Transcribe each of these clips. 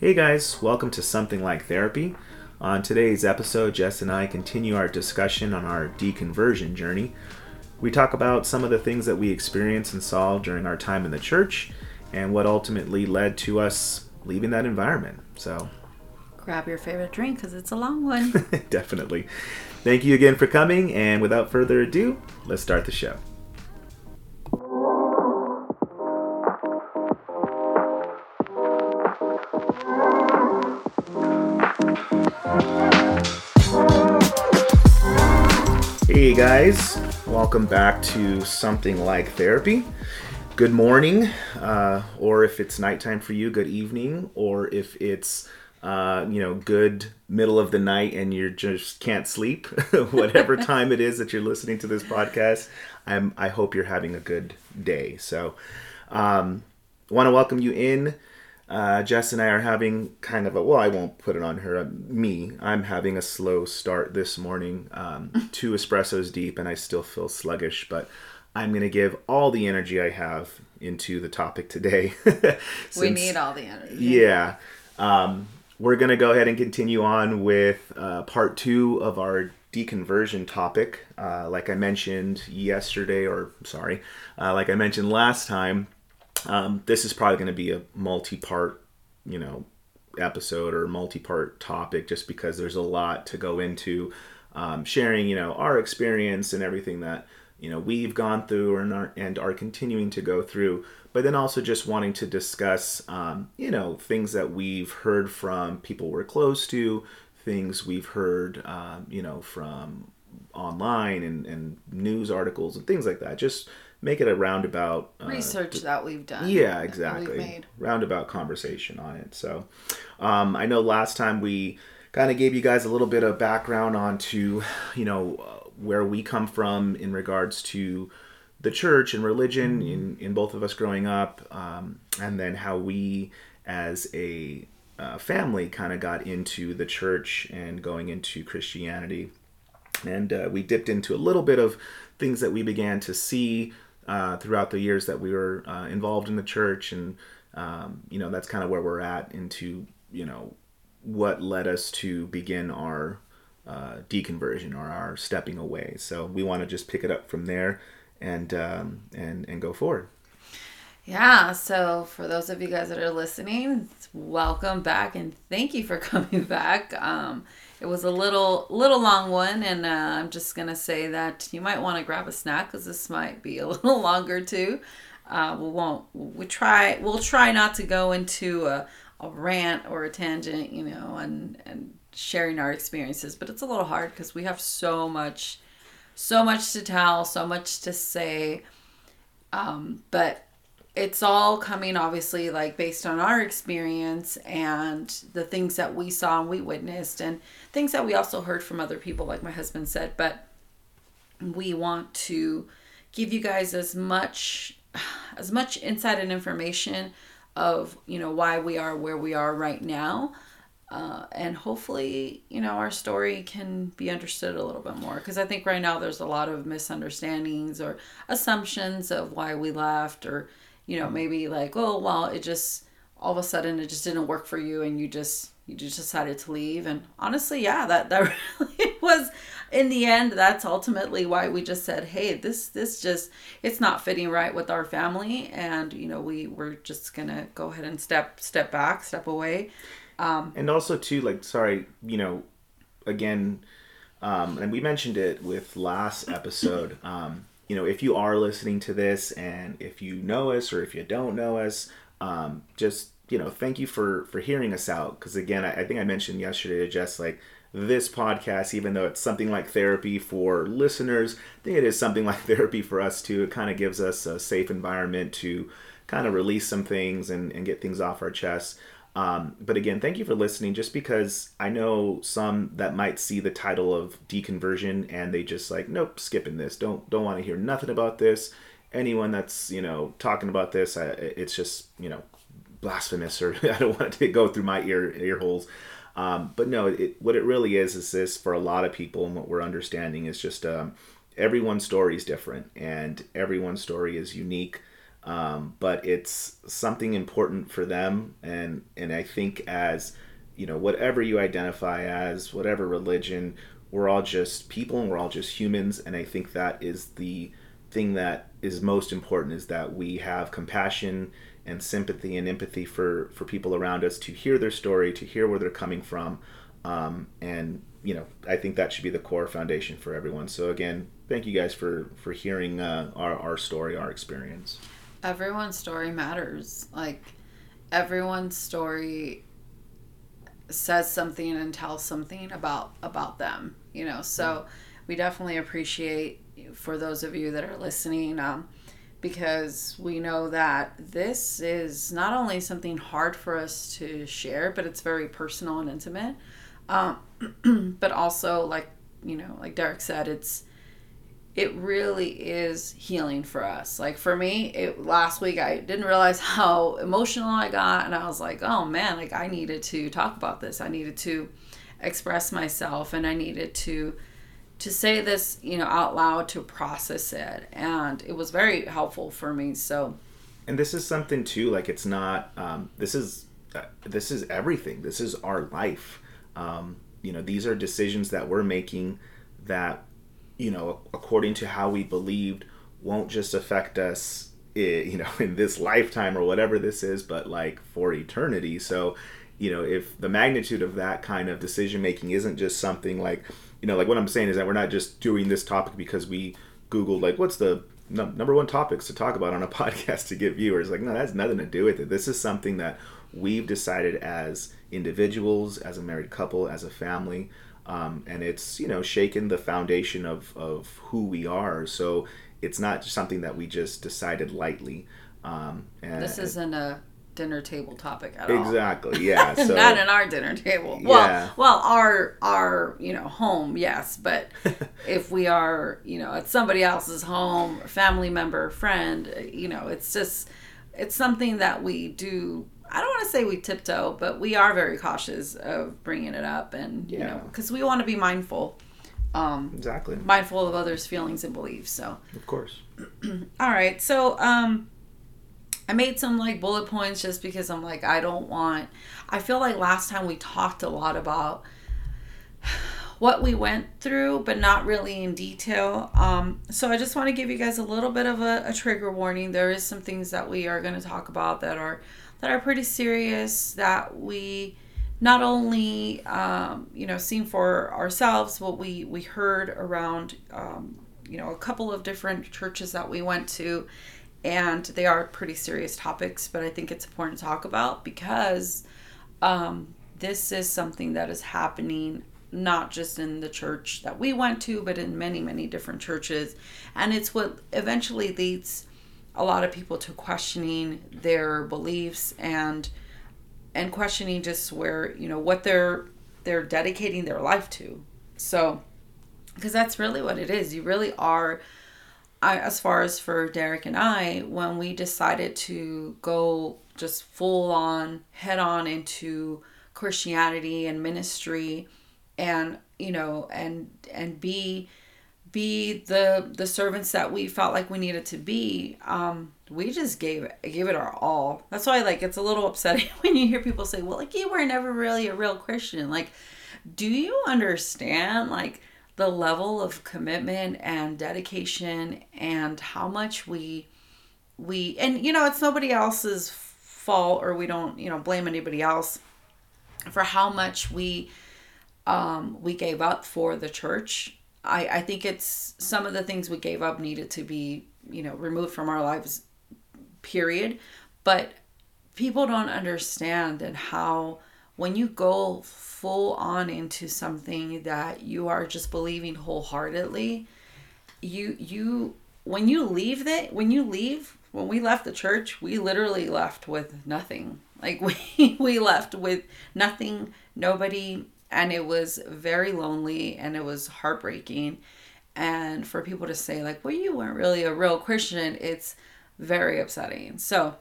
Hey guys, welcome to Something Like Therapy. On today's episode, Jess and I continue our discussion on our deconversion journey. We talk about some of the things that we experienced and saw during our time in the church and what ultimately led to us leaving that environment. So, grab your favorite drink because it's a long one. Definitely. Thank you again for coming, and without further ado, let's start the show. Hey guys, welcome back to Something Like Therapy. Good morning, or if it's nighttime for you, good evening, or if it's good middle of the night and you just can't sleep, whatever time it is that you're listening to this podcast, I hope you're having a good day. So want to welcome you in. Jess and I are having kind of I won't put it on her, I'm having a slow start this morning, 2 espressos deep, and I still feel sluggish, but I'm going to give all the energy I have into the topic today. We need all the energy. Yeah. We're going to go ahead and continue on with part 2 of our deconversion topic. Like I mentioned last time, this is probably going to be a multi-part, episode or multi-part topic, just because there's a lot to go into, sharing, our experience and everything that, we've gone through and are continuing to go through, but then also just wanting to discuss, things that we've heard from people we're close to, things we've heard, from online and news articles and things like that. Just make it a roundabout research that we've done. Yeah, exactly. Roundabout conversation on it. So I know last time we kind of gave you guys a little bit of background onto, where we come from in regards to the church and religion in both of us growing up, and then how we as a family kind of got into the church and going into Christianity. And we dipped into a little bit of things that we began to see throughout the years that we were involved in the church. And, that's kind of where we're at into, what led us to begin our deconversion or our stepping away. So we want to just pick it up from there and go forward. Yeah. So for those of you guys that are listening, welcome back and thank you for coming back. It was a little long one, and I'm just going to say that you might want to grab a snack because this might be a little longer too. We'll try not to go into a rant or a tangent, and sharing our experiences, but it's a little hard because we have so much to tell, so much to say. But it's all coming obviously based on our experience and the things that we saw and we witnessed and things that we also heard from other people, like my husband said, but we want to give you guys as much insight and information of, why we are where we are right now. And hopefully, our story can be understood a little bit more, because I think right now there's a lot of misunderstandings or assumptions of why we left, or maybe it just all of a sudden it just didn't work for you and you just decided to leave. And honestly, yeah, that really was, in the end, that's ultimately why we just said, hey, this just, it's not fitting right with our family. And, we're just going to go ahead and step back, step away. And also too, and we mentioned it with last episode, if you are listening to this and if you know us or if you don't know us, thank you for hearing us out. Because again, I think I mentioned yesterday to Jess, this podcast, even though it's Something Like Therapy for listeners, I think it is Something Like Therapy for us too. It kind of gives us a safe environment to kind of release some things and get things off our chests. But again, thank you for listening, just because I know some that might see the title of deconversion and they just nope, skipping this. Don't want to hear nothing about this. Anyone that's, talking about this, it's just, blasphemous, or I don't want it to go through my ear holes. But no, what it really is this for a lot of people, and what we're understanding is just, everyone's story is different and everyone's story is unique. But it's something important for them. And I think as, you know, whatever you identify as, whatever religion, we're all just people and we're all just humans. And I think that is the thing that is most important, is that we have compassion and sympathy and empathy for people around us, to hear their story, to hear where they're coming from. And, you know, I think that should be the core foundation for everyone. So again, thank you guys for hearing our story, our experience. Everyone's story matters. Like, everyone's story says something and tells something about them, you know? So we definitely appreciate, for those of you that are listening, because we know that this is not only something hard for us to share, but it's very personal and intimate. But also, like, you know, like Derick said, it really is healing for us. Like, for me, last week I didn't realize how emotional I got, and I was like, oh man, like, I needed to talk about this. I needed to express myself, and I needed to say this, you know, out loud, to process it. And it was very helpful for me. So, and this is something too, like, it's not, this is everything. This is our life. You know, these are decisions that we're making that, you know, according to how we believed, won't just affect us, you know, in this lifetime or whatever this is, but like for eternity. So, you know, if the magnitude of that kind of decision making isn't just something like, you know, like what I'm saying is that we're not just doing this topic because we Googled, like, what's the number one topics to talk about on a podcast to get viewers. Like, no, that's nothing to do with it. This is something that we've decided as individuals, as a married couple, as a family. And it's, you know, shaken the foundation of who we are. So it's not something that we just decided lightly. And this isn't a dinner table topic at all. Exactly. Yeah. So, not in our dinner table. Well, yeah. Well, our, you know, home. Yes. But if we are, you know, at somebody else's home, family member, friend, you know, it's just, it's something that we do. I don't want to say we tiptoe, but we are very cautious of bringing it up, and, you know, because we want to be mindful. Exactly. Mindful of others' feelings and beliefs. So. Of course. All right. So, I made some, like, bullet points just because I'm like, I feel like last time we talked a lot about what we went through, but not really in detail. So I just want to give you guys a little bit of a trigger warning. There is some things that we are going to talk about that are pretty serious, that we not only, you know, seen for ourselves, what we heard around, you know, a couple of different churches that we went to, and they are pretty serious topics, but I think it's important to talk about because this is something that is happening not just in the church that we went to, but in many, many different churches. And it's what eventually leads a lot of people to questioning their beliefs and questioning just where, you know, what they're dedicating their life to. So, because that's really what it is. You really are, as far as for Derick and I, when we decided to go just full on, head on into Christianity and ministry, and, you know, and be the servants that we felt like we needed to be, we just gave it our all. That's why, like, it's a little upsetting when you hear people say, well, like, you were never really a real Christian. Like, do you understand, like, the level of commitment and dedication and how much we, and, you know, it's nobody else's fault, or we don't, you know, blame anybody else for how much we gave up for the church. I think it's some of the things we gave up needed to be, you know, removed from our lives, period. But people don't understand, and how when you go full on into something that you are just believing wholeheartedly, when we left the church, we literally left with nothing. Like, we left with nothing, nobody. And it was very lonely, and it was heartbreaking. And for people to say, like, well, you weren't really a real Christian, it's very upsetting. So,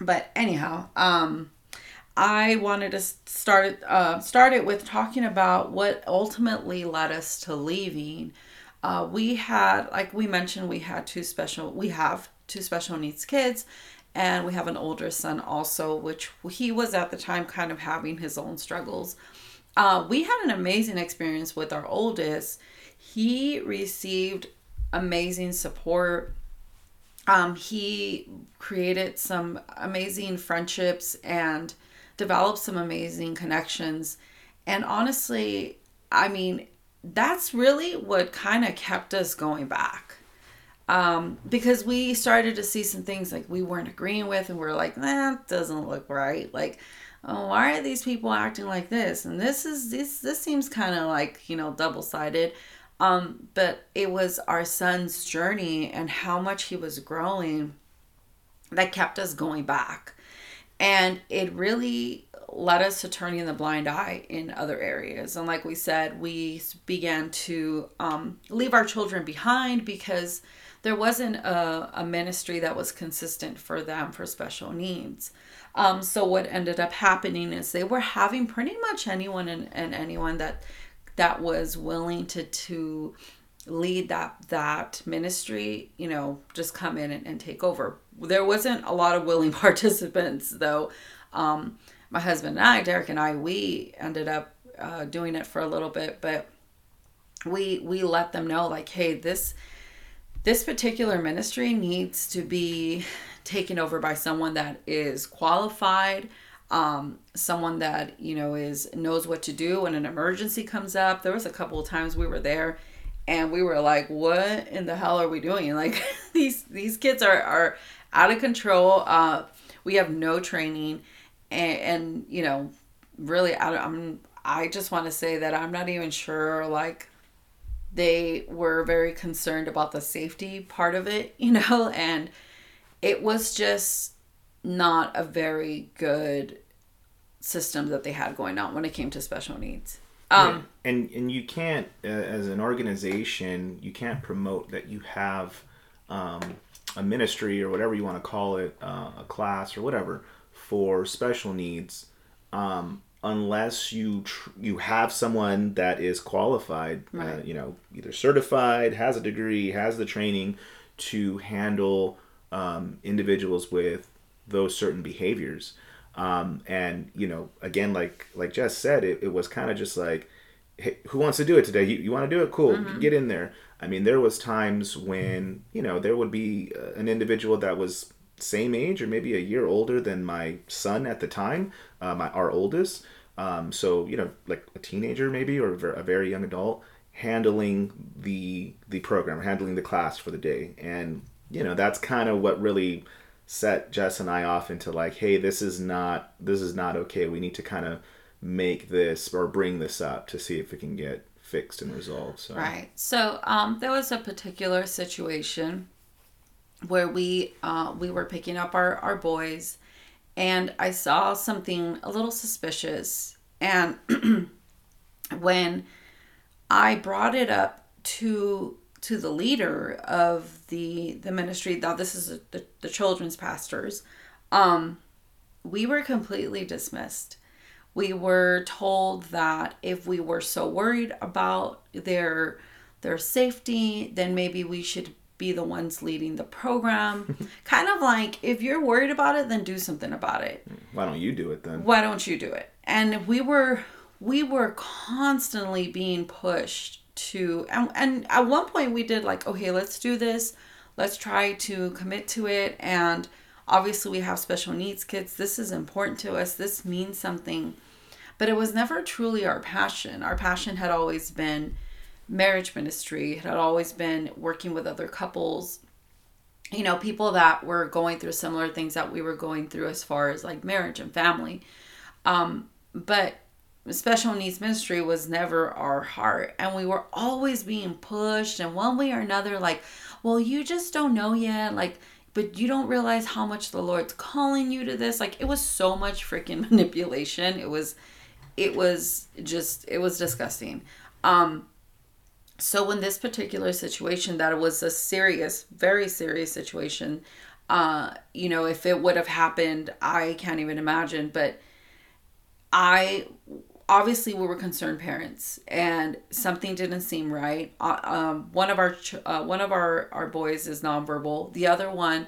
but anyhow, I wanted to start it with talking about what ultimately led us to leaving. We had, like we mentioned, we have two special needs kids, and we have an older son also, which he was at the time kind of having his own struggles. We had an amazing experience with our oldest. He received amazing support. He created some amazing friendships and developed some amazing connections. And honestly, I mean, that's really what kind of kept us going back. Because we started to see some things like we weren't agreeing with, and we're like, that doesn't look right. Like, oh, why are these people acting like this? And this seems kind of like, you know, double-sided. But it was our son's journey and how much he was growing that kept us going back. And it really led us to turning the blind eye in other areas. And like we said, we began to leave our children behind because there wasn't a ministry that was consistent for them for special needs. So what ended up happening is they were having pretty much anyone and anyone that was willing to lead that ministry, you know, just come in and take over. There wasn't a lot of willing participants though. My husband and I, Derick and I, we ended up doing it for a little bit, but we let them know like, hey, this particular ministry needs to be taken over by someone that is qualified, someone that, you know, knows what to do when an emergency comes up. There was a couple of times we were there and we were like, what in the hell are we doing? Like these kids are out of control. We have no training. And you know, really, I just want to say that I'm not even sure, like, they were very concerned about the safety part of it, you know, and it was just not a very good system that they had going on when it came to special needs. Yeah. And you can't, as an organization, you can't promote that you have a ministry or whatever you want to call it, a class or whatever, for special needs, unless you have someone that is qualified, right. You know, either certified, has a degree, has the training to handle individuals with those certain behaviors. And, you know, again, like Jess said, it was kind of just like, hey, who wants to do it today? You want to do it? Cool. Mm-hmm. Get in there. I mean, there was times when, you know, there would be an individual that was same age or maybe a year older than my son at the time, our oldest. So, you know, like a teenager maybe, or a very young adult handling the program, handling the class for the day. And, you know, that's kind of what really set Jess and I off into like, hey, this is not okay. We need to kind of make this or bring this up to see if it can get fixed and resolved. So. Right. So, there was a particular situation where we were picking up our boys, and I saw something a little suspicious. And when I brought it up to the leader of the ministry, now this is the children's pastors, we were completely dismissed. We were told that if we were so worried about their safety, then maybe we should be the ones leading the program. Kind of like, if you're worried about it, then do something about it. Why don't you do it then? Why don't you do it? And we were constantly being pushed to, and at one point we did like, okay, let's do this. Let's try to commit to it. And obviously we have special needs kids. This is important to us. This means something. But it was never truly our passion. Our passion had always been marriage ministry, had always been working with other couples, you know, people that were going through similar things that we were going through as far as like marriage and family. But special needs ministry was never our heart. And we were always being pushed in one way or another, like, well, you just don't know yet. Like, but you don't realize how much the Lord's calling you to this. Like, it was so much freaking manipulation. It was disgusting. So when this particular situation, that it was a serious, very serious situation, you know, if it would have happened, I can't even imagine, but I obviously we were concerned parents, and something didn't seem right. One of our boys is nonverbal. The other one,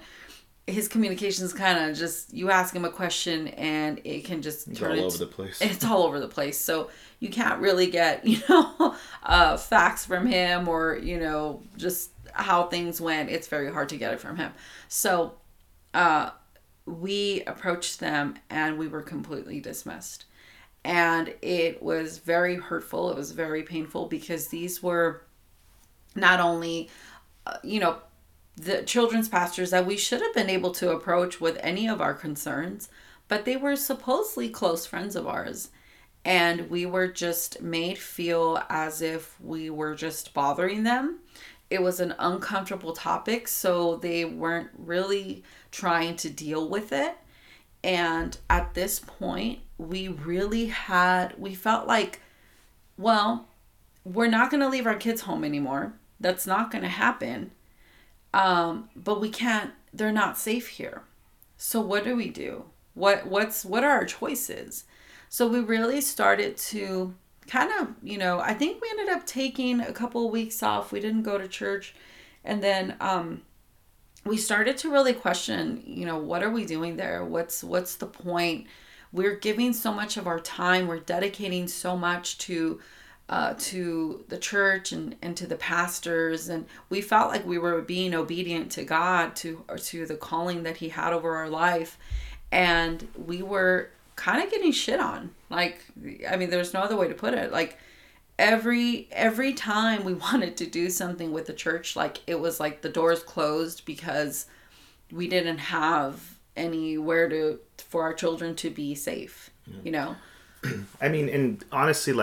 his communication's kind of just, you ask him a question and it can just it's all over the place. So you can't really get, facts from him or, just how things went. It's very hard to get it from him. So, we approached them and we were completely dismissed, and it was very hurtful. It was very painful because these were not only, the children's pastors that we should have been able to approach with any of our concerns, but they were supposedly close friends of ours. And we were just made feel as if we were just bothering them. It was an uncomfortable topic, so they weren't really trying to deal with it. And at this point, we felt like, well, we're not going to leave our kids home anymore. That's not going to happen. But they're not safe here. So what do we do? What are our choices? So we really started to kind of, I think we ended up taking a couple of weeks off. We didn't go to church. And then, we started to really question, what are we doing there? What's the point? We're giving so much of our time. We're dedicating so much to the church and to the pastors. And we felt like we were being obedient to God, to the calling that he had over our life. And we were kind of getting shit on. There's no other way to put it. Every time we wanted to do something with the church, it was like the doors closed because we didn't have anywhere for our children to be safe, and honestly,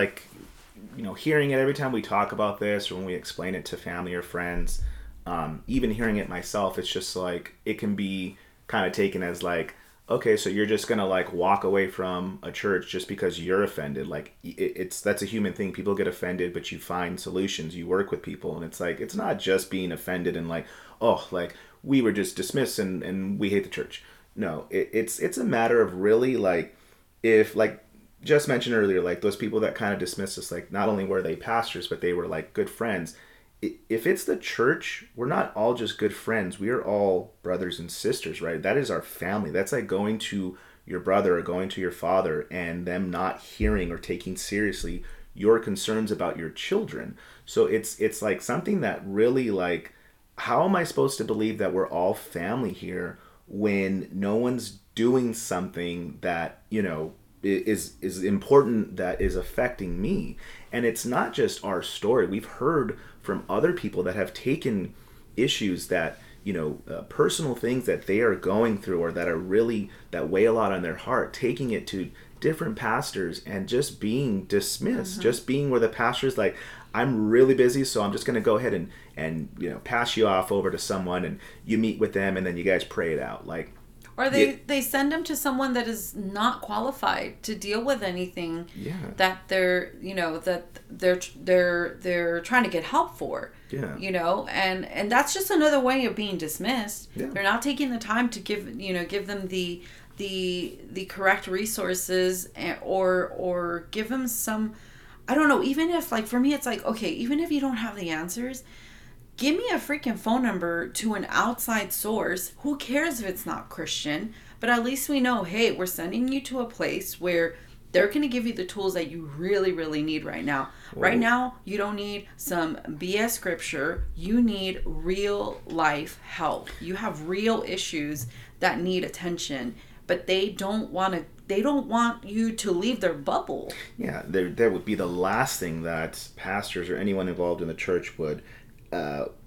hearing it every time we talk about this or when we explain it to family or friends, even hearing it myself, it's just it can be kind of taken as okay, so you're just going to walk away from a church just because you're offended. That's a human thing. People get offended, but you find solutions. You work with people. And it's it's not just being offended and we were just dismissed and we hate the church. No, it's a matter of really if Jess mentioned earlier, those people that kind of dismissed us, not only were they pastors, but they were good friends. If it's the church, we're not all just good friends. We are all brothers and sisters, right? That is our family. That's going to your brother or going to your father and them not hearing or taking seriously your concerns about your children. So it's something that really how am I supposed to believe that we're all family here when no one's doing something that, is important, that is affecting me? And it's not just our story. We've heard from other people that have taken issues that, personal things that they are going through or that are really, that weigh a lot on their heart, taking it to different pastors and just being dismissed, mm-hmm. just being where the pastor's I'm really busy, so I'm just going to go ahead and pass you off over to someone, and you meet with them and then you guys pray it out. Or they send them to someone that is not qualified to deal with anything that they're trying to get help for. Yeah. And that's just another way of being dismissed. Yeah. They're not taking the time to give them the correct resources or give them some, I don't know, even if for me it's okay, even if you don't have the answers, give me a freaking phone number to an outside source. Who cares if it's not Christian? But at least we know, hey, we're sending you to a place where they're going to give you the tools that you really, really need right now. Whoa. Right now, you don't need some BS scripture. You need real life help. You have real issues that need attention, but they don't want you to leave their bubble. Yeah, that would be the last thing that pastors or anyone involved in the church would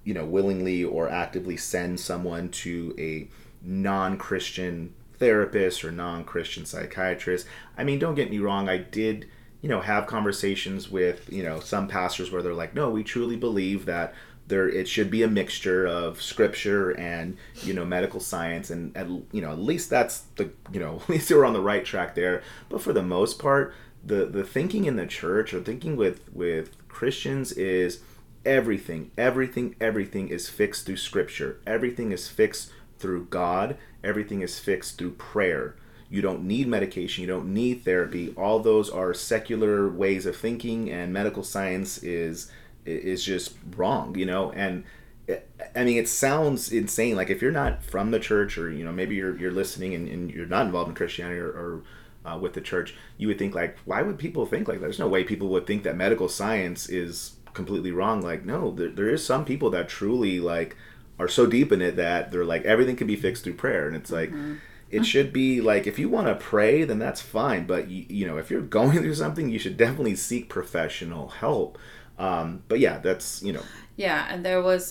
willingly or actively send someone to a non-Christian therapist or non-Christian psychiatrist. I mean, don't get me wrong. I did, have conversations with, some pastors where they're no, we truly believe that it should be a mixture of scripture and, medical science. And, at least that's at least we're on the right track there. But for the most part, the thinking in the church or thinking with Christians is, everything is fixed through scripture. Everything is fixed through God. Everything is fixed through prayer. You don't need medication. You don't need therapy. All those are secular ways of thinking, and medical science is just wrong, you know. And I mean, it sounds insane. Like, if you're not from the church, or, you know, maybe you're listening and you're not involved in Christianity or with the church, you would think, like, why would people think like that? There's no way people would think that medical science is completely wrong. Like, no, there is some people that truly, like, are so deep in it that they're like, everything can be fixed through prayer. And it's like, mm-hmm. It should be like, if you want to pray, then that's fine. But, you know, if you're going through something, you should definitely seek professional help. But yeah, that's, you know. Yeah, and there was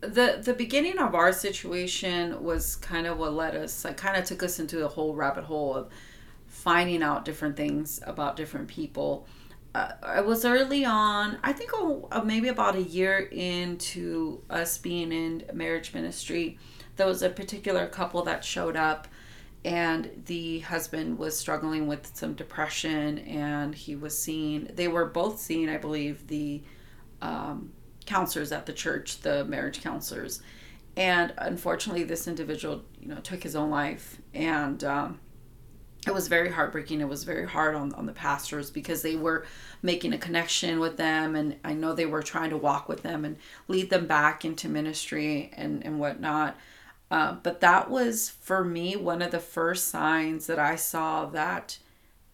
the beginning of our situation was kind of what led us, like, kind of took us into the whole rabbit hole of finding out different things about different people. It was early on, I think maybe about a year into us being in marriage ministry. There was a particular couple that showed up, and the husband was struggling with some depression, and they were both seeing, I believe, the counselors at the church, the marriage counselors. And unfortunately, this individual, you know, took his own life, and it was very heartbreaking. It was very hard on the pastors, because they were making a connection with them, and I know they were trying to walk with them and lead them back into ministry and whatnot. But that was, for me, one of the first signs that I saw that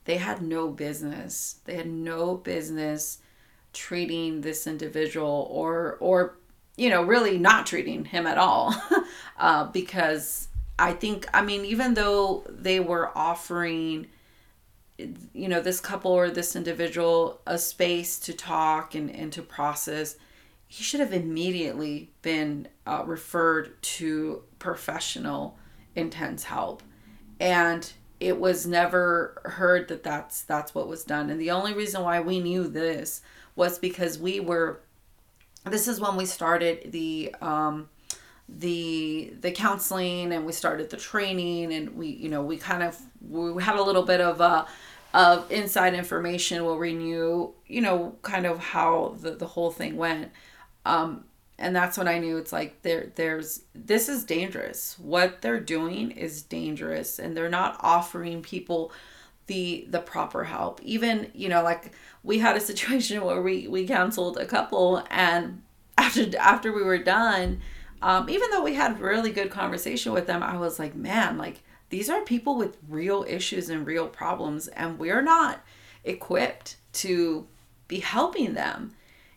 they had no business. They had no business treating this individual or you know, really not treating him at all. Because I think, I mean, even though they were offering, you know, this couple or this individual a space to talk and to process, he should have immediately been referred to professional intense help. And it was never heard that that's what was done. And the only reason why we knew this was because this is when we started the counseling, and we started the training, and we had a little bit of inside information where we knew, you know, kind of how the whole thing went. And that's when I knew, it's like, this is dangerous. What they're doing is dangerous, and they're not offering people the proper help. Even, you know, like, we had a situation where we counseled a couple, and after we were done, even though we had really good conversation with them, I was like, man, like, these are people with real issues and real problems, and we're not equipped to be helping them,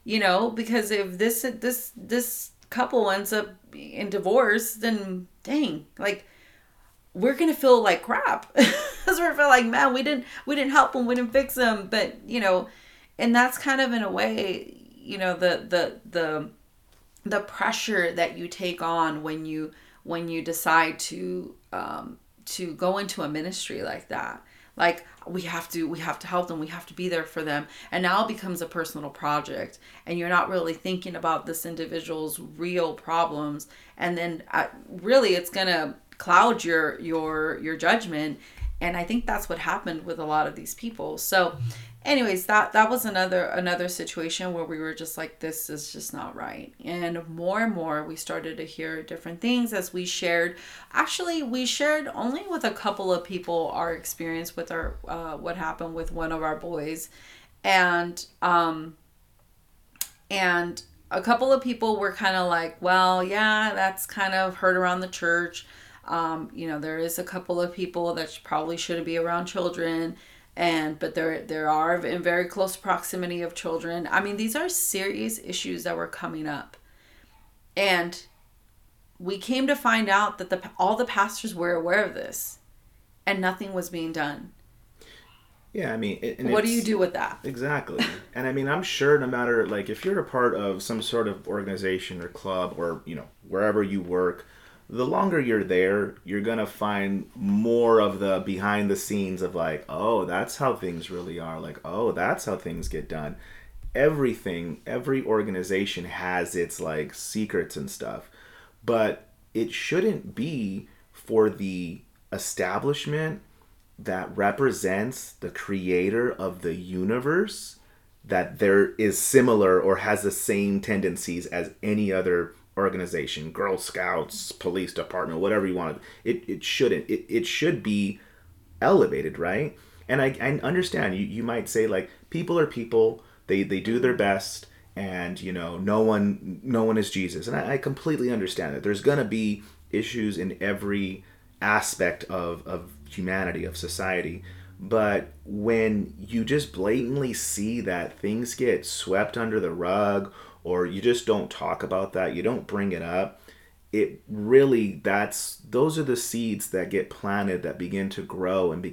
you know, because if this couple ends up in divorce, then dang, like, we're going to feel like crap. Because we're feel like, man, we didn't help them. We didn't fix them. But, you know, and that's kind of, in a way, you know, the pressure that you take on when you decide to go into a ministry like that. Like, we have to help them, we have to be there for them. And now it becomes a personal project, and you're not really thinking about this individual's real problems. And then really, it's going to cloud your judgment. And I think that's what happened with a lot of these people. So anyways, that was another situation where we were just like, this is just not right. And more we started to hear different things as we shared. Actually, we shared only with a couple of people our experience with our what happened with one of our boys, and a couple of people were kind of like, well, yeah, that's kind of heard around the church. You know, there is a couple of people that probably shouldn't be around children. But there are in very close proximity of children. I mean, these are serious issues that were coming up. And we came to find out that all the pastors were aware of this, and nothing was being done. Yeah, I mean... what do you do with that? Exactly. And I mean, I'm sure no matter, like, if you're a part of some sort of organization or club or, you know, wherever you work... the longer you're there, you're going to find more of the behind the scenes of, like, oh, that's how things really are. Like, oh, that's how things get done. Every organization has its, like, secrets and stuff. But it shouldn't be for the establishment that represents the creator of the universe that there is similar or has the same tendencies as any other organization, Girl Scouts, police department, whatever you want. It should be elevated, right? And I understand you might say, like, people are people, they do their best, and, you know, no one is Jesus. And I completely understand that there's going to be issues in every aspect of humanity, of society. But when you just blatantly see that things get swept under the rug, or you just don't talk about that, you don't bring it up, it really, those are the seeds that get planted, that begin to grow and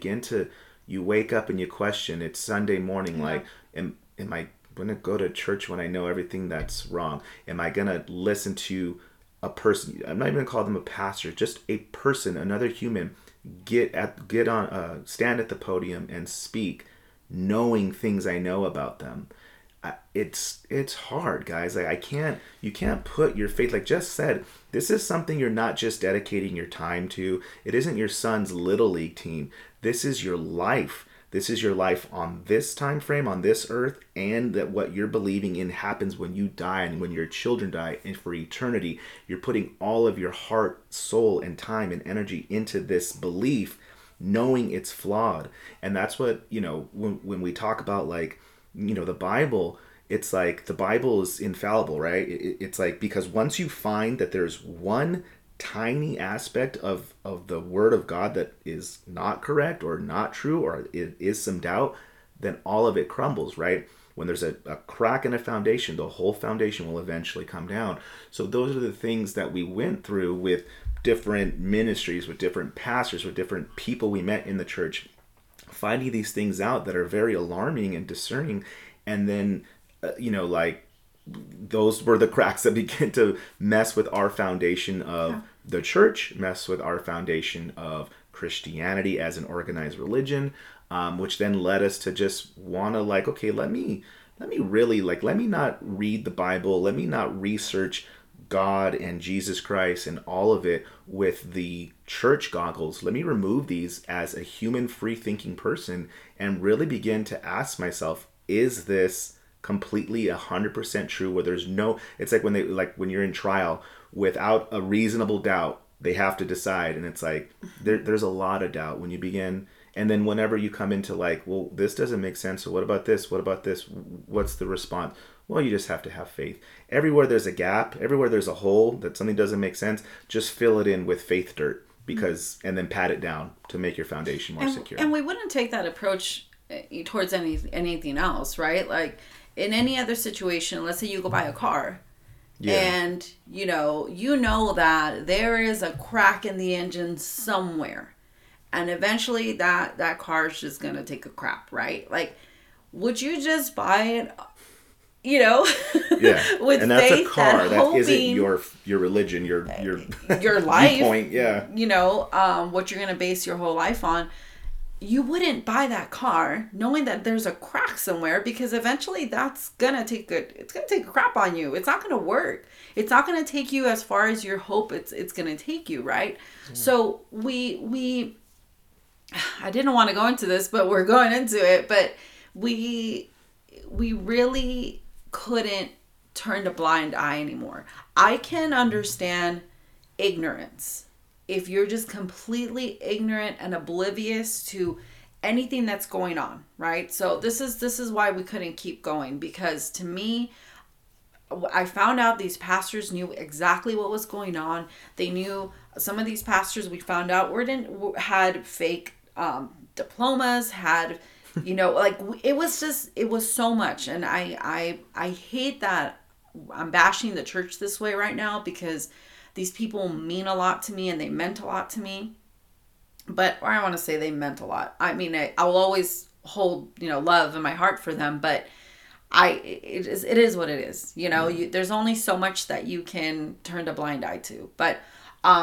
you wake up and you question. It's Sunday morning, yeah. Like, am I going to go to church when I know everything that's wrong? Am I going to listen to a person? I'm not even going to call them a pastor, just a person, another human, stand at the podium and speak, knowing things I know about them. It's hard, guys. Like, you can't put your faith, like Jess said, this is something you're not just dedicating your time to. It isn't your son's little league team. This is your life. This is your life on this time frame, on this earth, and that what you're believing in happens when you die and when your children die and for eternity. You're putting all of your heart, soul, and time and energy into this belief, knowing it's flawed. And that's what, you know, when we talk about, like, you know, the Bible, it's like the Bible is infallible, right? It's like, because once you find that there's one tiny aspect of the Word of God that is not correct or not true, or it is some doubt, then all of it crumbles, right? When there's a crack in a foundation, the whole foundation will eventually come down. So those are the things that we went through with different ministries, with different pastors, with different people we met in the church, finding these things out that are very alarming and discerning. And then, you know, like, those were the cracks that began to mess with our foundation of the church, mess with our foundation of Christianity as an organized religion, which then led us to just want to, like, okay, let me really, like, let me not read the Bible, let me not research God and Jesus Christ and all of it with the church goggles. Let me remove these as a human, free-thinking person and really begin to ask myself, is this completely 100% true, where there's no, it's like when you're in trial, without a reasonable doubt, they have to decide. And it's like, there's a lot of doubt when you begin. And then whenever you come into, like, well, this doesn't make sense. So what about this? What about this? What's the response? Well, you just have to have faith. Everywhere there's a gap, everywhere there's a hole that something doesn't make sense, just fill it in with faith dirt, because, and then pat it down to make your foundation more secure. And we wouldn't take that approach towards anything else, right? Like, in any other situation, let's say you go buy a car, and you know that there is a crack in the engine somewhere, and eventually that car is just gonna take a crap, right? Like, would you just buy it? You know, with and that's faith, a car that hoping, isn't your religion, your life, viewpoint, you know, what you're gonna base your whole life on. You wouldn't buy that car knowing that there's a crack somewhere, because eventually it's gonna take a crap on you. It's not gonna work. It's not gonna take you as far as your hope it's gonna take you, right? Mm. So we I didn't want to go into this, but we're going into it. But we really couldn't turn a blind eye anymore. I can understand ignorance. If you're just completely ignorant and oblivious to anything that's going on, right? So this is why we couldn't keep going, because to me, I found out these pastors knew exactly what was going on. They knew, some of these pastors we found out had fake diplomas, had, you know, like, it was so much. And I hate that I'm bashing the church this way right now, because these people mean a lot to me, and they meant a lot to me. But, or I want to say they meant a lot. I mean, I will always hold, you know, love in my heart for them, but it is what it is. You know, there's only so much that you can turn a blind eye to. But,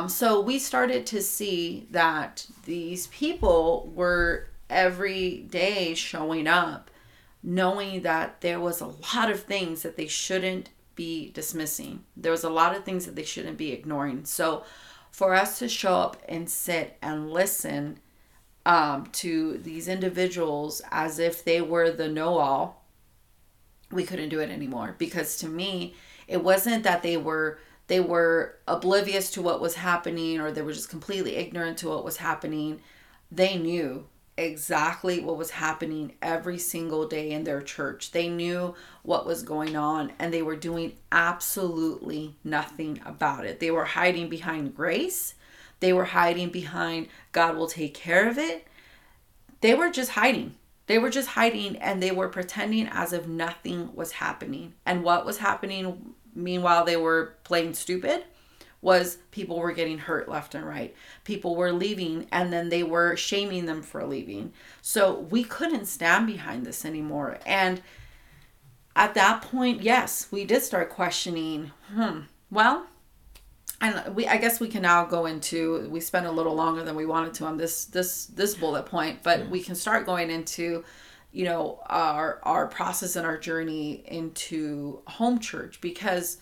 so we started to see that these people were every day showing up, knowing that there was a lot of things that they shouldn't be dismissing. There was a lot of things that they shouldn't be ignoring. So for us to show up and sit and listen to these individuals as if they were the know-all, we couldn't do it anymore. Because to me, it wasn't that they were they were oblivious to what was happening, or they were just completely ignorant to what was happening. They knew exactly what was happening every single day in their church. They knew what was going on, and they were doing absolutely nothing about it. They were hiding behind grace. They were hiding behind God will take care of it. They were just hiding. They were just hiding, and they were pretending as if nothing was happening. And what was happening, meanwhile, they were playing stupid, was people were getting hurt left and right. People were leaving, and then they were shaming them for leaving. So we couldn't stand behind this anymore. And at that point, yes, we did start questioning, well, and I guess we can now go into, we spent a little longer than we wanted to on this bullet point, but we can start going into, you know, our process and our journey into home church. Because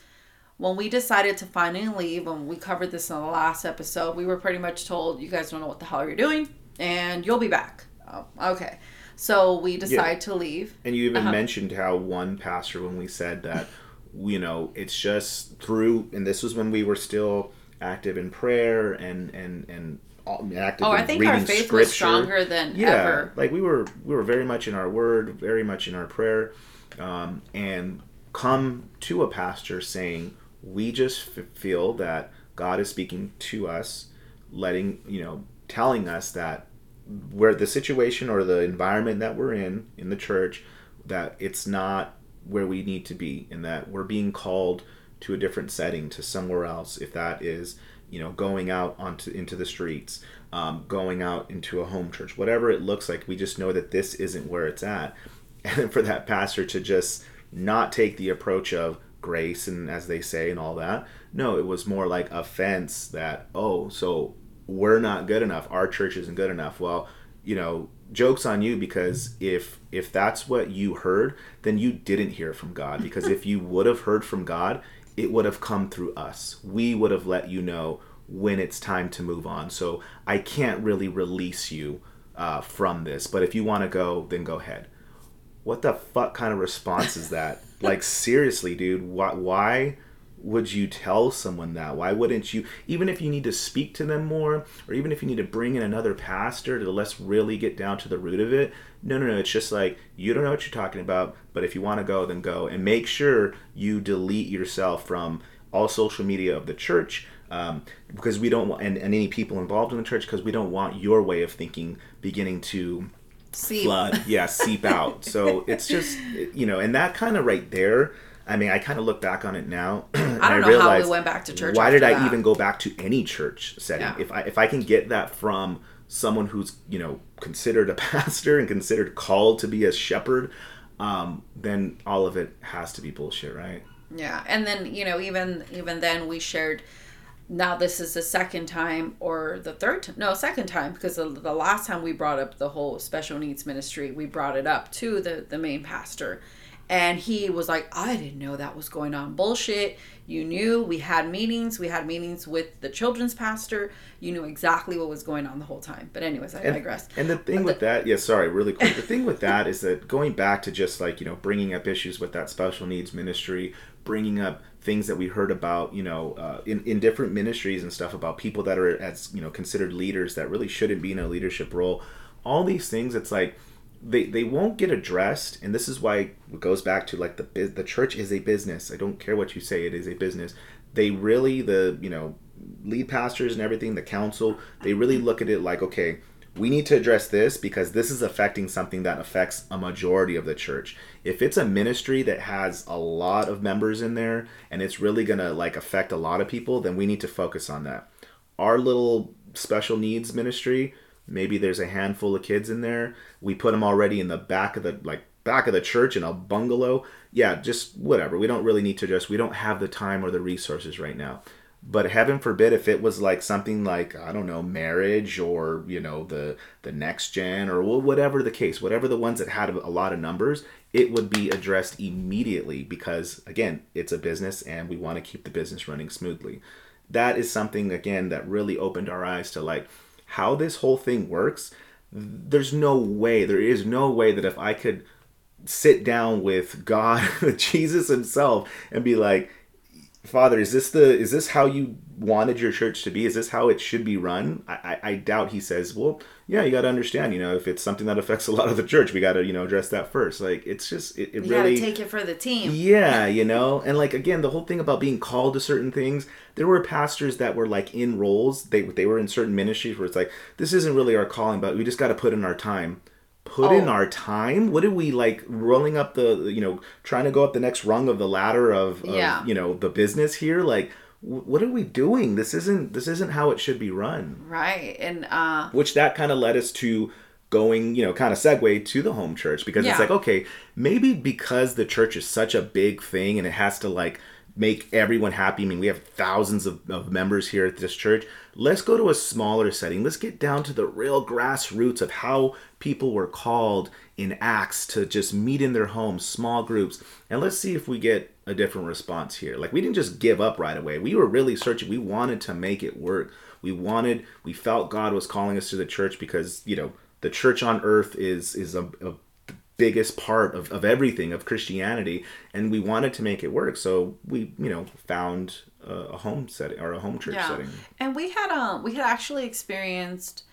when we decided to finally leave, and we covered this in the last episode, we were pretty much told, you guys don't know what the hell you're doing, and you'll be back. Oh, okay. So we decide to leave. And you even mentioned how one pastor, when we said that, you know, it's just through, and this was when we were still active in prayer and active in reading scripture. Oh, I think our faith was stronger than ever. Yeah, like we were very much in our word, very much in our prayer, and come to a pastor saying, we just feel that God is speaking to us, telling us that where the situation or the environment that we're in the church, that it's not where we need to be, and that we're being called to a different setting, to somewhere else. If that is, you know, going out into the streets, going out into a home church, whatever it looks like, we just know that this isn't where it's at. And for that pastor to just not take the approach of grace and, as they say, and all that. No, it was more like offense that, oh, so we're not good enough. Our church isn't good enough. Well, you know, joke's on you, because if that's what you heard, then you didn't hear from God. Because if you would have heard from God, it would have come through us. We would have let you know when it's time to move on. So I can't really release you from this. But if you want to go, then go ahead. What the fuck kind of response is that? Like, seriously, dude, why would you tell someone that? Why wouldn't you, even if you need to speak to them more, or even if you need to bring in another pastor to, let's really get down to the root of it? No, it's just like, you don't know what you're talking about, but if you want to go, then go. And make sure you delete yourself from all social media of the church, because we don't want, and any people involved in the church, because we don't want your way of thinking beginning to seep out. So it's just, you know, and that kind of right there, I mean, I kind of look back on it now. I realized, how we went back to church. Why did I even go back to any church setting? Yeah. If I can get that from someone who's, you know, considered a pastor and considered called to be a shepherd, then all of it has to be bullshit, right? Yeah. And then, you know, even then we shared, now this is the second time or the second time, because the last time we brought up the whole special needs ministry, we brought it up to the main pastor. And he was like, I didn't know that was going on. Bullshit. You knew. We had meetings. We had meetings with the children's pastor. You knew exactly what was going on the whole time. But anyways, I digress. And the thing with that, really quick. The thing with that is that, going back to just like, you know, bringing up issues with that special needs ministry, bringing up things that we heard about, you know, in different ministries and stuff about people that are, as you know, considered leaders that really shouldn't be in a leadership role. All these things, it's like, They won't get addressed, and this is why it goes back to, like, the church is a business. I don't care what you say, it is a business. They really, lead pastors and everything, the council, they really look at it like, okay, we need to address this because this is affecting something that affects a majority of the church. If it's a ministry that has a lot of members in there and it's really going to, like, affect a lot of people, then we need to focus on that. Our little special needs ministry, maybe there's a handful of kids in there. We put them already in the back of the church in a bungalow. Yeah, just whatever. We don't really need to address. We don't have the time or the resources right now. But heaven forbid if it was like something like, I don't know, marriage, or, you know, the next gen, or whatever the case, whatever the ones that had a lot of numbers, it would be addressed immediately because, again, it's a business and we want to keep the business running smoothly. That is something, again, that really opened our eyes to, like, how this whole thing works. There is no way that if I could sit down with God, Jesus himself, and be like, Father, is this how you wanted your church to be? Is this how it should be run? I doubt he says, well, yeah, you got to understand, if it's something that affects a lot of the church, we got to, address that first. Like, it's just, it you really... You got to take it for the team. Yeah, And, again, the whole thing about being called to certain things, there were pastors that were, in roles. They were in certain ministries where it's like, this isn't really our calling, but we just got to put in our time. In our time? What are we rolling up the, trying to go up the next rung of the ladder of the business here? What are we doing? This isn't how it should be run. Right. And, which that kind of led us to going, kind of segue to the home church, because it's okay, maybe because the church is such a big thing and it has to make everyone happy. I mean, we have thousands of members here at this church. Let's go to a smaller setting. Let's get down to the real grassroots of how people were called in Acts to just meet in their homes, small groups. And let's see if we get a different response here. We didn't just give up right away. We were really searching. We wanted to make it work. We felt God was calling us to the church because, the church on earth is a biggest part of everything, of Christianity, and we wanted to make it work. So we, found a home setting or a home church setting. And we had actually experienced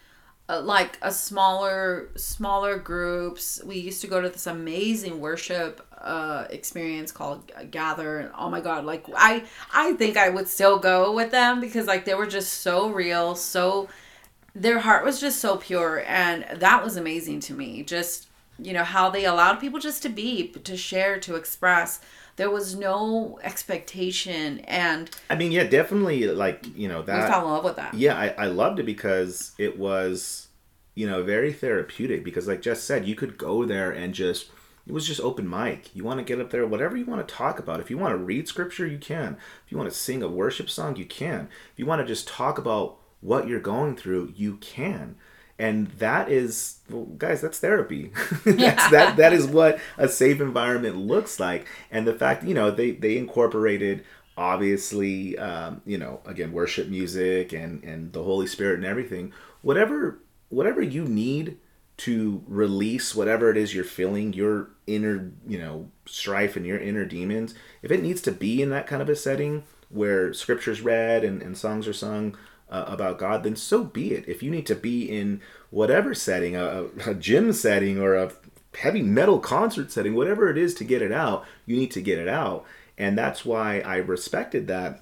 a smaller groups. We used to go to this amazing worship experience called Gather. And oh my God, I think I would still go with them because they were just so real. So their heart was just so pure. And that was amazing to me. Just, how they allowed people just to be, to share, to express. There was no expectation. And I mean, yeah, definitely that. We fell in love with that. Yeah, I loved it because it was, very therapeutic because like Jess said, you could go there and just, it was just open mic. You want to get up there, whatever you want to talk about. If you want to read scripture, you can. If you want to sing a worship song, you can. If you want to just talk about what you're going through, you can. And that is, guys, that's therapy. That is what a safe environment looks like. And the fact, they incorporated, obviously, again, worship music and the Holy Spirit and everything. Whatever you need to release whatever it is you're feeling, your inner, strife and your inner demons, if it needs to be in that kind of a setting where scripture's read and songs are sung, about God, then so be it. If you need to be in whatever setting, a gym setting or a heavy metal concert setting, whatever it is to get it out, you need to get it out. And that's why I respected that.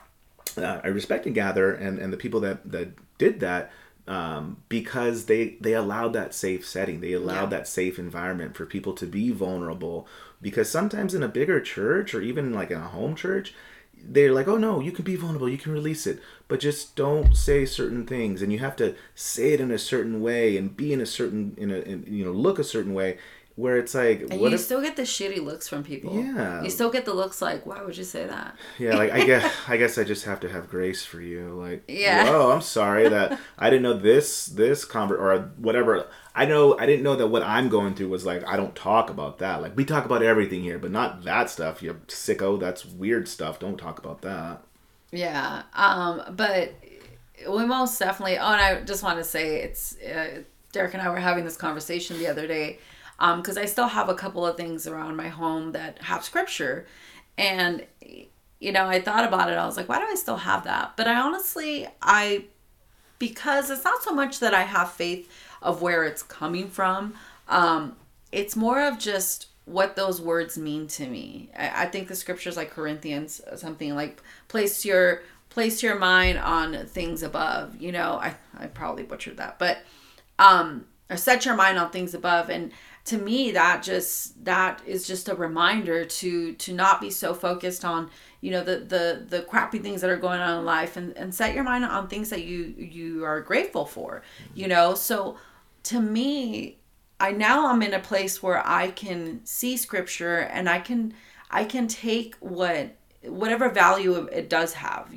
I respected Gather and the people that did that because they allowed that safe setting. They allowed that safe environment for people to be vulnerable, because sometimes in a bigger church or even in a home church, they're like, oh no, you can be vulnerable, you can release it, but just don't say certain things, and you have to say it in a certain way and be in a certain, look a certain way, where it's like, and you still get the shitty looks from people. Yeah, you still get the looks like, why would you say that? Yeah, I guess I just have to have grace for you. Oh, I'm sorry that I didn't know this or whatever. I didn't know that what I'm going through was I don't talk about that. We talk about everything here, but not that stuff. You sicko, that's weird stuff. Don't talk about that. Yeah, but we most definitely. Oh, and I just want to say, it's Derick and I were having this conversation the other day. Because I still have a couple of things around my home that have scripture. And, I thought about it. I was like, why do I still have that? But I honestly, because it's not so much that I have faith of where it's coming from. It's more of just what those words mean to me. I think the scriptures like Corinthians, something like place your mind on things above. I probably butchered that. But, or set your mind on things above. And to me, that is just a reminder to not be so focused on, the crappy things that are going on in life, and set your mind on things that you are grateful for, So to me, I'm in a place where I can see scripture and I can take whatever value it does have,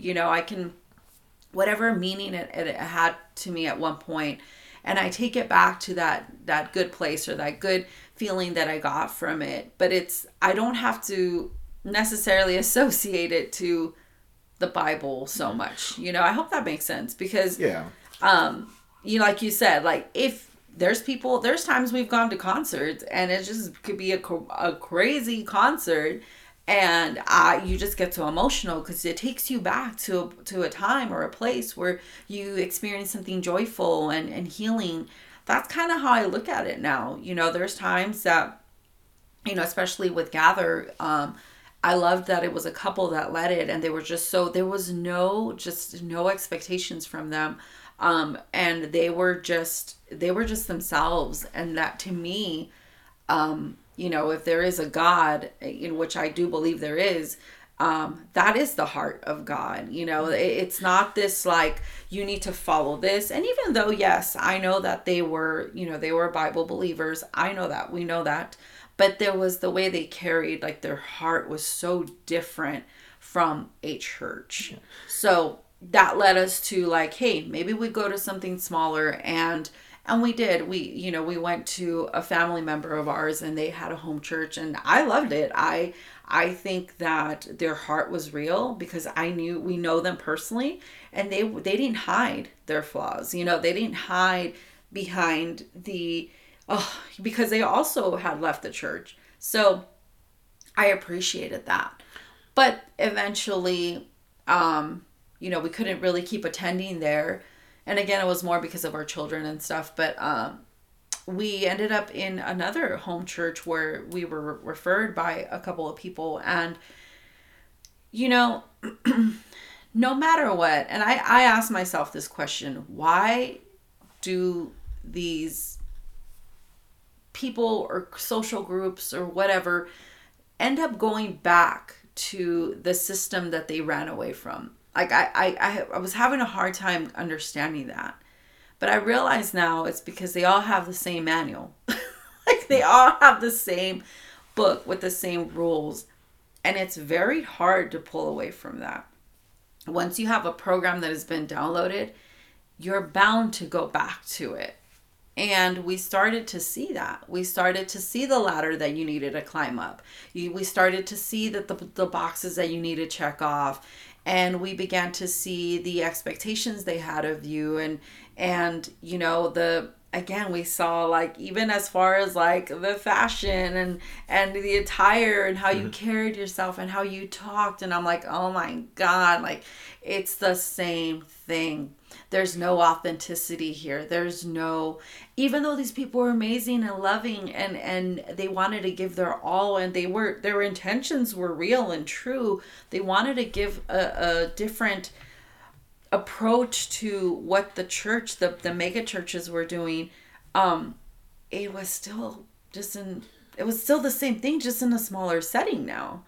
whatever meaning it had to me at one point. And I take it back to that good place or that good feeling that I got from it. But I don't have to necessarily associate it to the Bible so much. I hope that makes sense because, like you said, if there's times we've gone to concerts and it just could be a crazy concert. And you just get so emotional because it takes you back to a time or a place where you experience something joyful and healing. That's kind of how I look at it now. You know, there's times that, you know, especially with Gather, I loved that it was a couple that led it, and they were just so, there was no expectations from them. And they were just themselves. And that to me, you know, if there is a God, in which I do believe there is, that is the heart of God. You know, it's not this like, you need to follow this. And even though, yes, I know that they were, you know, they were Bible believers. I know that, we know that, but there was the way they carried, like their heart was so different from a church. Yeah. So that led us to like, hey, maybe we go to something smaller. And we did, you know, we went to a family member of ours and they had a home church, and I loved it. I think that their heart was real because we know them personally, and they didn't hide their flaws. You know, they didn't hide behind because they also had left the church. So I appreciated that. But eventually, you know, we couldn't really keep attending there. And again, it was more because of our children and stuff. But we ended up in another home church where we were referred by a couple of people. And, you know, no matter what, and I asked myself this question, why do these people or social groups or whatever end up going back to the system that they ran away from? Like I was having a hard time understanding that, but I realize now it's because they all have the same manual. Like they all have the same book with the same rules. And it's very hard to pull away from that. Once you have a program that has been downloaded, you're bound to go back to it. And we started to see that. We started to see the ladder that you needed to climb up. We started to see that the boxes that you need to check off. And we began to see the expectations they had of you. And you know, again, we saw like, even as far as like the fashion and the attire and how you carried yourself and how you talked. And I'm like, oh my God, like it's the same thing. There's no authenticity here. There's no, even though these people were amazing and loving and they wanted to give their all, and their intentions were real and true. They wanted to give a different approach to what the church, the mega churches were doing. It was still still the same thing, just in a smaller setting now.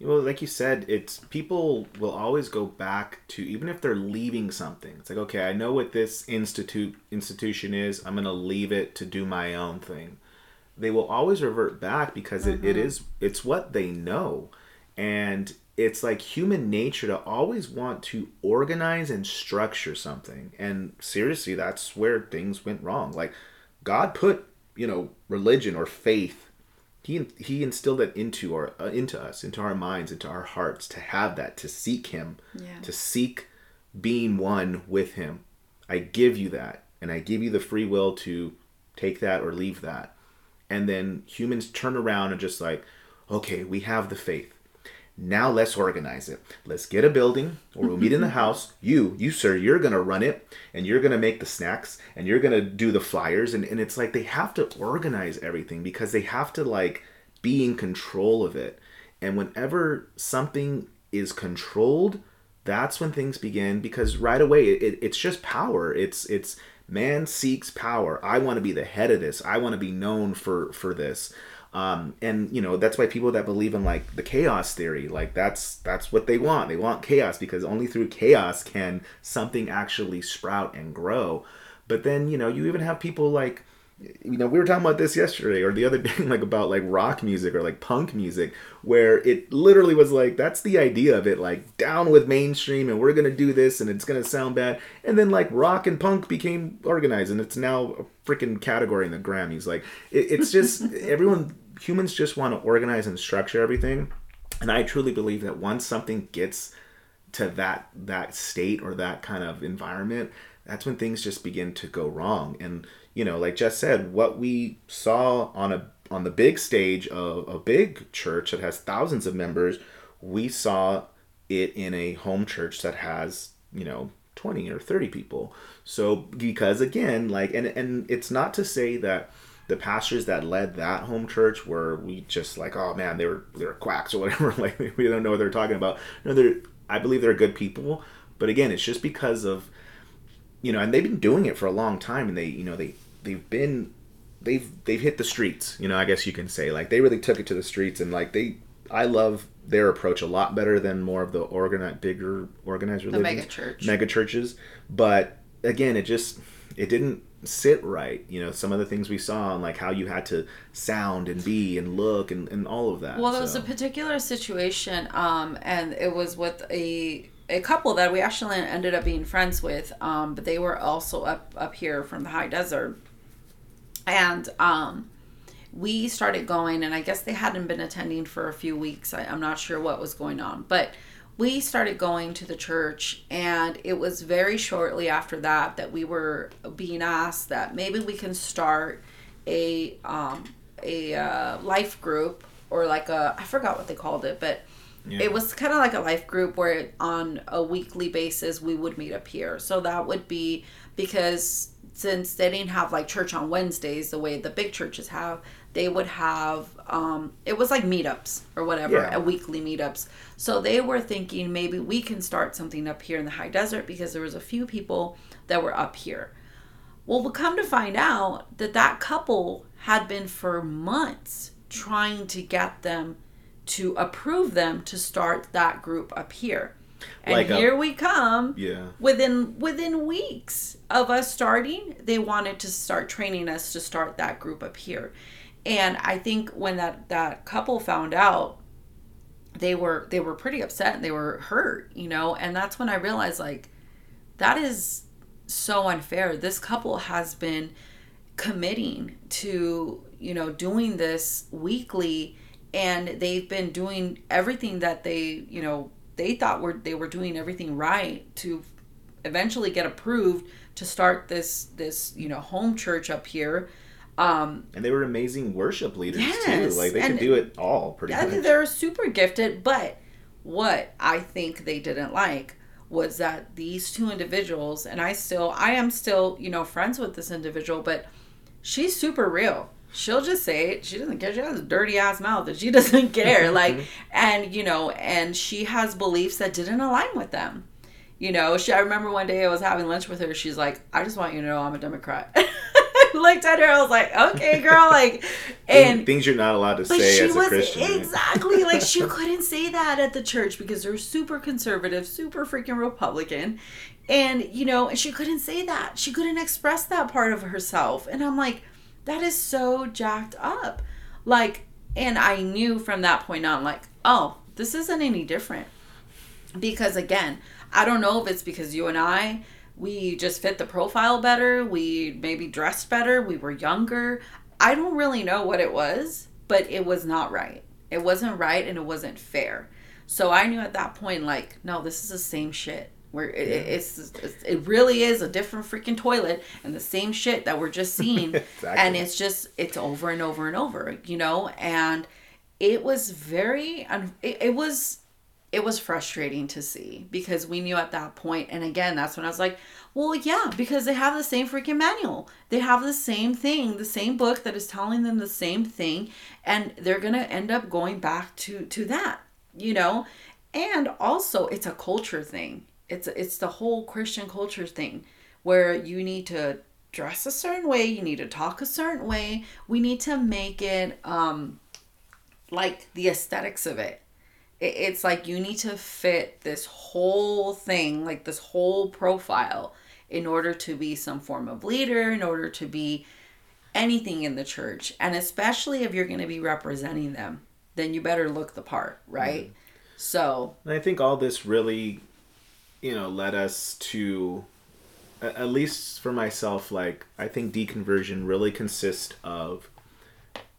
Well, like you said, it's people will always go back to, even if they're leaving something. It's like, okay, I know what this institution is. I'm going to leave it to do my own thing. They will always revert back because it's what they know. And it's like human nature to always want to organize and structure something. And seriously, that's where things went wrong. Like God put, you know, religion or faith, He instilled that into us, into our minds, into our hearts, to have that, to seek him, to seek being one with him. I give you that, and I give you the free will to take that or leave that. And then humans turn around and just like, okay, we have the faith. Now let's organize it. Let's get a building, or we'll meet in the house. You sir, you're going to run it, and you're going to make the snacks, and you're going to do the flyers. And it's like they have to organize everything because they have to like be in control of it. And whenever something is controlled, that's when things begin, because right away it's just power. It's man seeks power. I want to be the head of this. I want to be known for this. And you know, that's why people that believe in like the chaos theory, like that's what they want. They want chaos because only through chaos can something actually sprout and grow. But then, you know, you even have people like, you know, we were talking about this yesterday or the other day, like about like rock music or like punk music, where it literally was like, that's the idea of it, like down with mainstream and we're going to do this and it's going to sound bad. And then like rock and punk became organized and it's now a freaking category in the Grammys. Like it's just everyone... Humans just want to organize and structure everything. And I truly believe that once something gets to that state or that kind of environment, that's when things just begin to go wrong. And, you know, like Jess said, what we saw on a on the big stage of a big church that has thousands of members, we saw it in a home church that has, 20 or 30 people. So because again, and it's not to say that the pastors that led that home church were they were quacks or whatever, we don't know what they're talking about. No, I believe they're good people, but again, it's just because of and they've been doing it for a long time, and they've hit the streets, I guess you can say. They really took it to the streets, and I love their approach a lot better than more of the organized religions, mega churches. But again, it didn't sit right. Some of the things we saw, and how you had to sound and be and look and all of that. Well, there was a particular situation, and it was with a couple that we actually ended up being friends with, but they were also up here from the high desert, and we started going, and I guess they hadn't been attending for a few weeks. I'm not sure what was going on, but we started going to the church, and it was very shortly after that we were being asked that maybe we can start a life group, or I forgot what they called it, but yeah. It was kind of like a life group where on a weekly basis we would meet up here. So that would be because since they didn't have church on Wednesdays the way the big churches have, they would have it was meetups or whatever, yeah. Weekly meetups. So they were thinking maybe we can start something up here in the high desert because there was a few people that were up here. Well, we'll come to find out that couple had been for months trying to get them to approve them to start that group up here. And here we come. Yeah. Within weeks of us starting, they wanted to start training us to start that group up here. And I think when that couple found out, they were pretty upset and they were hurt, and that's when I realized that is so unfair. This couple has been committing to, doing this weekly, and they've been doing everything that they, they thought they were doing everything right to eventually get approved to start this home church up here. And they were amazing worship leaders, yes, too. They could do it all pretty much. They're super gifted, but what I think they didn't like was that these two individuals, and I am still, friends with this individual, but she's super real. She'll just say it. She doesn't care. She has a dirty ass mouth and she doesn't care. And she has beliefs that didn't align with them. I remember one day I was having lunch with her. She's like, I just want you to know I'm a Democrat. I looked at her. I was like, okay, girl. And things you're not allowed to say as a Christian. Exactly. She couldn't say that at the church because they're super conservative, super freaking Republican. And, and she couldn't say that. She couldn't express that part of herself. And I'm like, that is so jacked up. And I knew from that point on, oh, this isn't any different. Because again, I don't know if it's because you and I, we just fit the profile better. We maybe dressed better. We were younger. I don't really know what it was, but it was not right. It wasn't right and it wasn't fair. So I knew at that point, no, this is the same shit. It really is a different freaking toilet and the same shit that we're just seeing. Exactly. And it's over and over and over, and it was very, it was frustrating to see because we knew at that point. And again, that's when I was like, well, yeah, because they have the same freaking manual. They have the same thing, the same book that is telling them the same thing. And they're going to end up going back to that, and also it's a culture thing. It's the whole Christian culture thing where you need to dress a certain way. You need to talk a certain way. We need to make it the aesthetics of it. It's you need to fit this whole thing, this whole profile in order to be some form of leader, in order to be anything in the church. And especially if you're going to be representing them, then you better look the part, right? Mm-hmm. So. And I think all this really... led us to, at least for myself, I think deconversion really consists of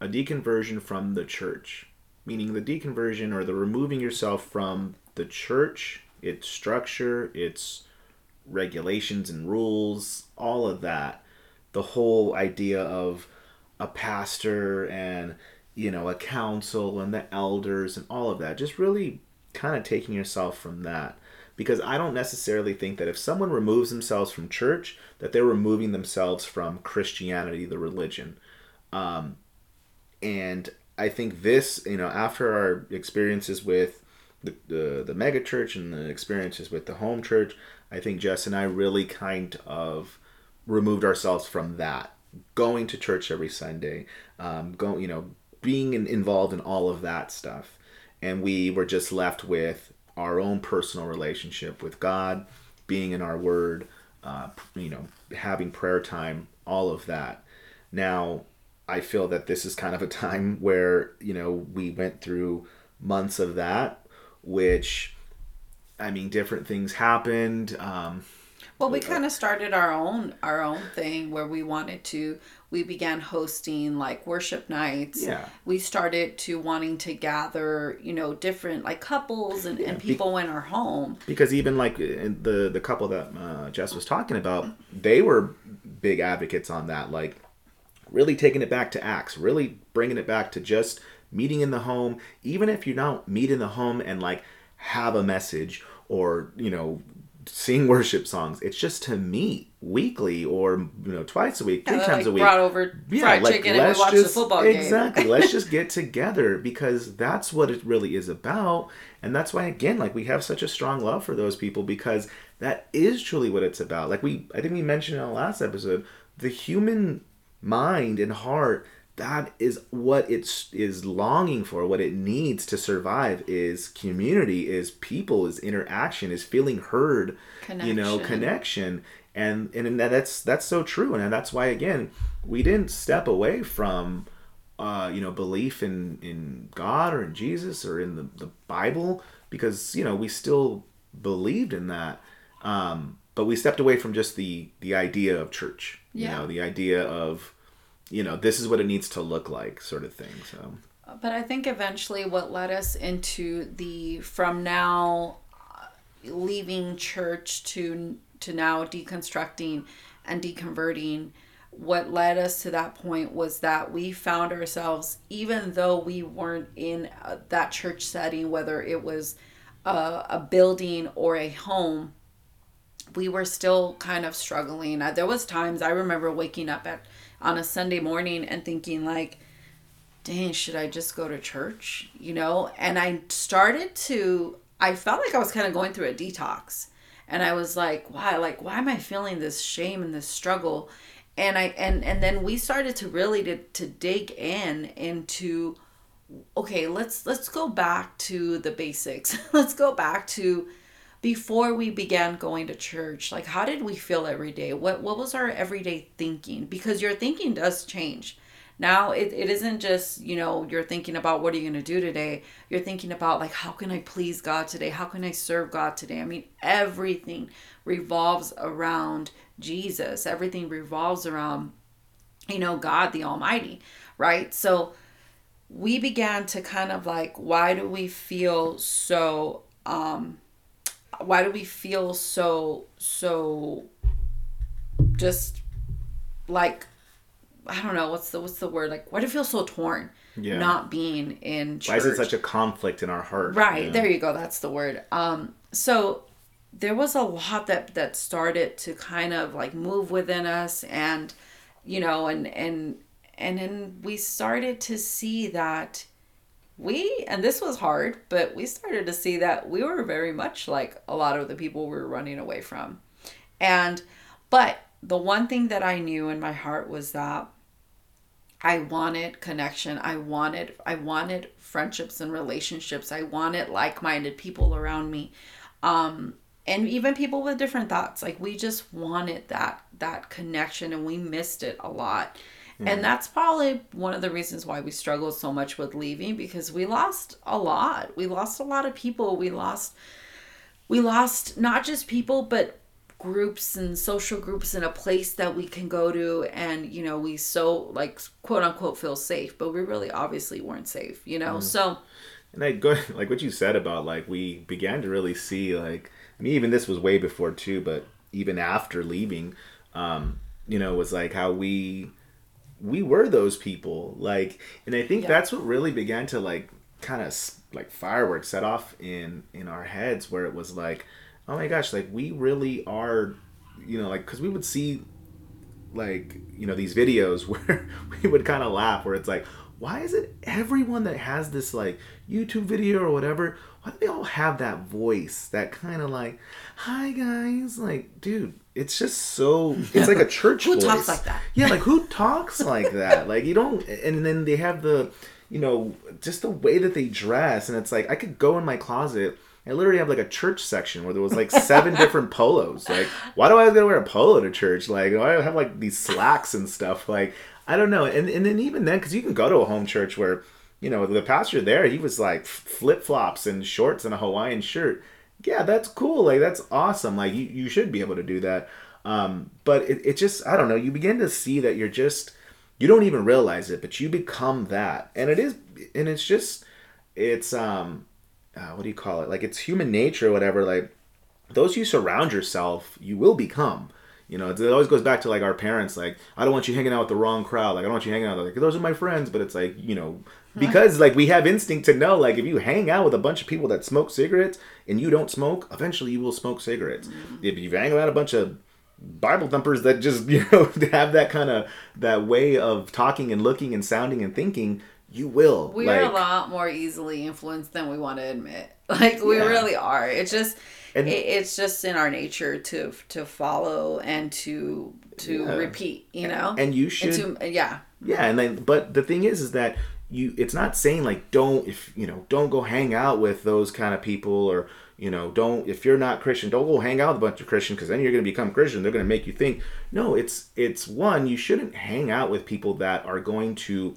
a deconversion from the church, meaning the deconversion or the removing yourself from the church, its structure, its regulations and rules, all of that. The whole idea of a pastor and, you know, a council and the elders and all of that. Just really kind of taking yourself from that. Because I don't necessarily think that if someone removes themselves from church, that they're removing themselves from Christianity, the religion. And I think this, you know, after our experiences with the mega church and the experiences with the home church, I think Jess and I really kind of removed ourselves from that. Going to church every Sunday, being involved in all of that stuff. And we were just left with our own personal relationship with God, being in our word, having prayer time, all of that. Now, I feel that this is kind of a time where, you know, we went through months of that, which, I mean, different things happened. Well, we kind of started our own thing where we began hosting like worship nights. Yeah. We started to wanting to gather, you know, different like couples and people in our home. Because even like the couple that Jess was talking about, they were big advocates on that. Like really taking it back to Acts, really bringing it back to just meeting in the home. Even if you don't meet in the home and like have a message or, you know, sing worship songs, it's just to meet weekly or, you know, twice a week, three times a week. Brought over fried chicken and we watched the football game. Exactly. Let's just get together because that's what it really is about. And that's why, again, like we have such a strong love for those people because that is truly what it's about. Like I think we mentioned in the last episode, the human mind and heart, that is what it is longing for, what it needs to survive is community, is people, is interaction, is feeling heard, connection. And that's so true. And that's why, again, we didn't step away from, belief in God or in Jesus or in the Bible because, you know, we still believed in that. But we stepped away from just the idea of church, the idea of, this is what it needs to look like sort of thing. So, but I think eventually what led us into the from now leaving church to now deconstructing and deconverting, what led us to that point was that we found ourselves, even though we weren't in that church setting, whether it was a building or a home, we were still kind of struggling. There was times I remember waking up on a Sunday morning and thinking like, dang, should I just go to church? And I felt like I was kind of going through a detox and I was like, why am I feeling this shame and this struggle? And then we started to really to dig into, okay, let's go back to the basics. Let's go back to before we began going to church, like how did we feel every day? What was our everyday thinking? Because your thinking does change. Now it isn't just, you're thinking about what are you going to do today? You're thinking about like, how can I please God today? How can I serve God today? I mean, everything revolves around Jesus. Everything revolves around, God, the Almighty, right? So we began to kind of like, why do we feel so just like, I don't know, what's the word? Like, why do we feel so torn not being in church? Why is it such a conflict in our heart? Right. Yeah. There you go. That's the word. So there was a lot that started to kind of like move within us and then we started to see that this was hard, but we started to see that we were very much like a lot of the people we were running away from. But the one thing that I knew in my heart was that I wanted connection. I wanted friendships and relationships. I wanted like-minded people around me. And even people with different thoughts. Like we just wanted that connection and we missed it a lot. Mm-hmm. And that's probably one of the reasons why we struggled so much with leaving, because we lost a lot. We lost a lot of people. We lost not just people, but groups and social groups and a place that we can go to. And, we so like, quote unquote, feel safe, but we really obviously weren't safe, Mm-hmm. So. And I go like what you said about like we began to really see like, I mean, even this was way before too, but even after leaving, was like how we we were those people. Like, and I think that's what really began to like kind of like fireworks set off in our heads, where it was like, oh my gosh, like we really are, you know, like, cause we would see like, you know, these videos where we would kind of laugh, where it's like, why is it everyone that has this like YouTube video or whatever, why do they all have that voice, that kind of like, hi guys, like, dude, it's just so, it's like a church who voice. Who talks like that? Yeah, like who talks like that? Like you don't, and then they have the, you know, just the way that they dress, and it's like, I could go in my closet, I literally have like a church section where there was like 7 different polos. Like, why do I gotta wear a polo to church? Like, why do I have like these slacks and stuff? Like, I don't know. And then even then, because you can go to a home church where, you know, the pastor there, he was like flip flops and shorts and a Hawaiian shirt. Yeah, that's cool. Like, that's awesome. Like, you should be able to do that. But it just, I don't know. You begin to see that you're just, you don't even realize it, but you become that. And it is, and it's just, it's, what do you call it? Like, it's human nature or whatever. Like, those you surround yourself, you will become. You know, it always goes back to, like, our parents. Like, I don't want you hanging out with the wrong crowd. Like, I don't want you hanging out with, like, those are my friends. But it's, like, you know, because, like, we have instinct to know, like, if you hang out with a bunch of people that smoke cigarettes and you don't smoke, eventually you will smoke cigarettes. Mm-hmm. If you hang out with a bunch of Bible thumpers that just, you know, have that kind of, that way of talking and looking and sounding and thinking, you will. We're like, a lot more easily influenced than we want to admit. Like, we really are. It's just, and it's just in our nature to follow and to repeat, you know? And you should. And to, yeah. And then, but the thing is that it's not saying like, don't go hang out with those kind of people, or, you know, don't, if you're not Christian, don't go hang out with a bunch of Christian, because then you're going to become Christian. They're going to make you think. No, it's one, you shouldn't hang out with people that are going to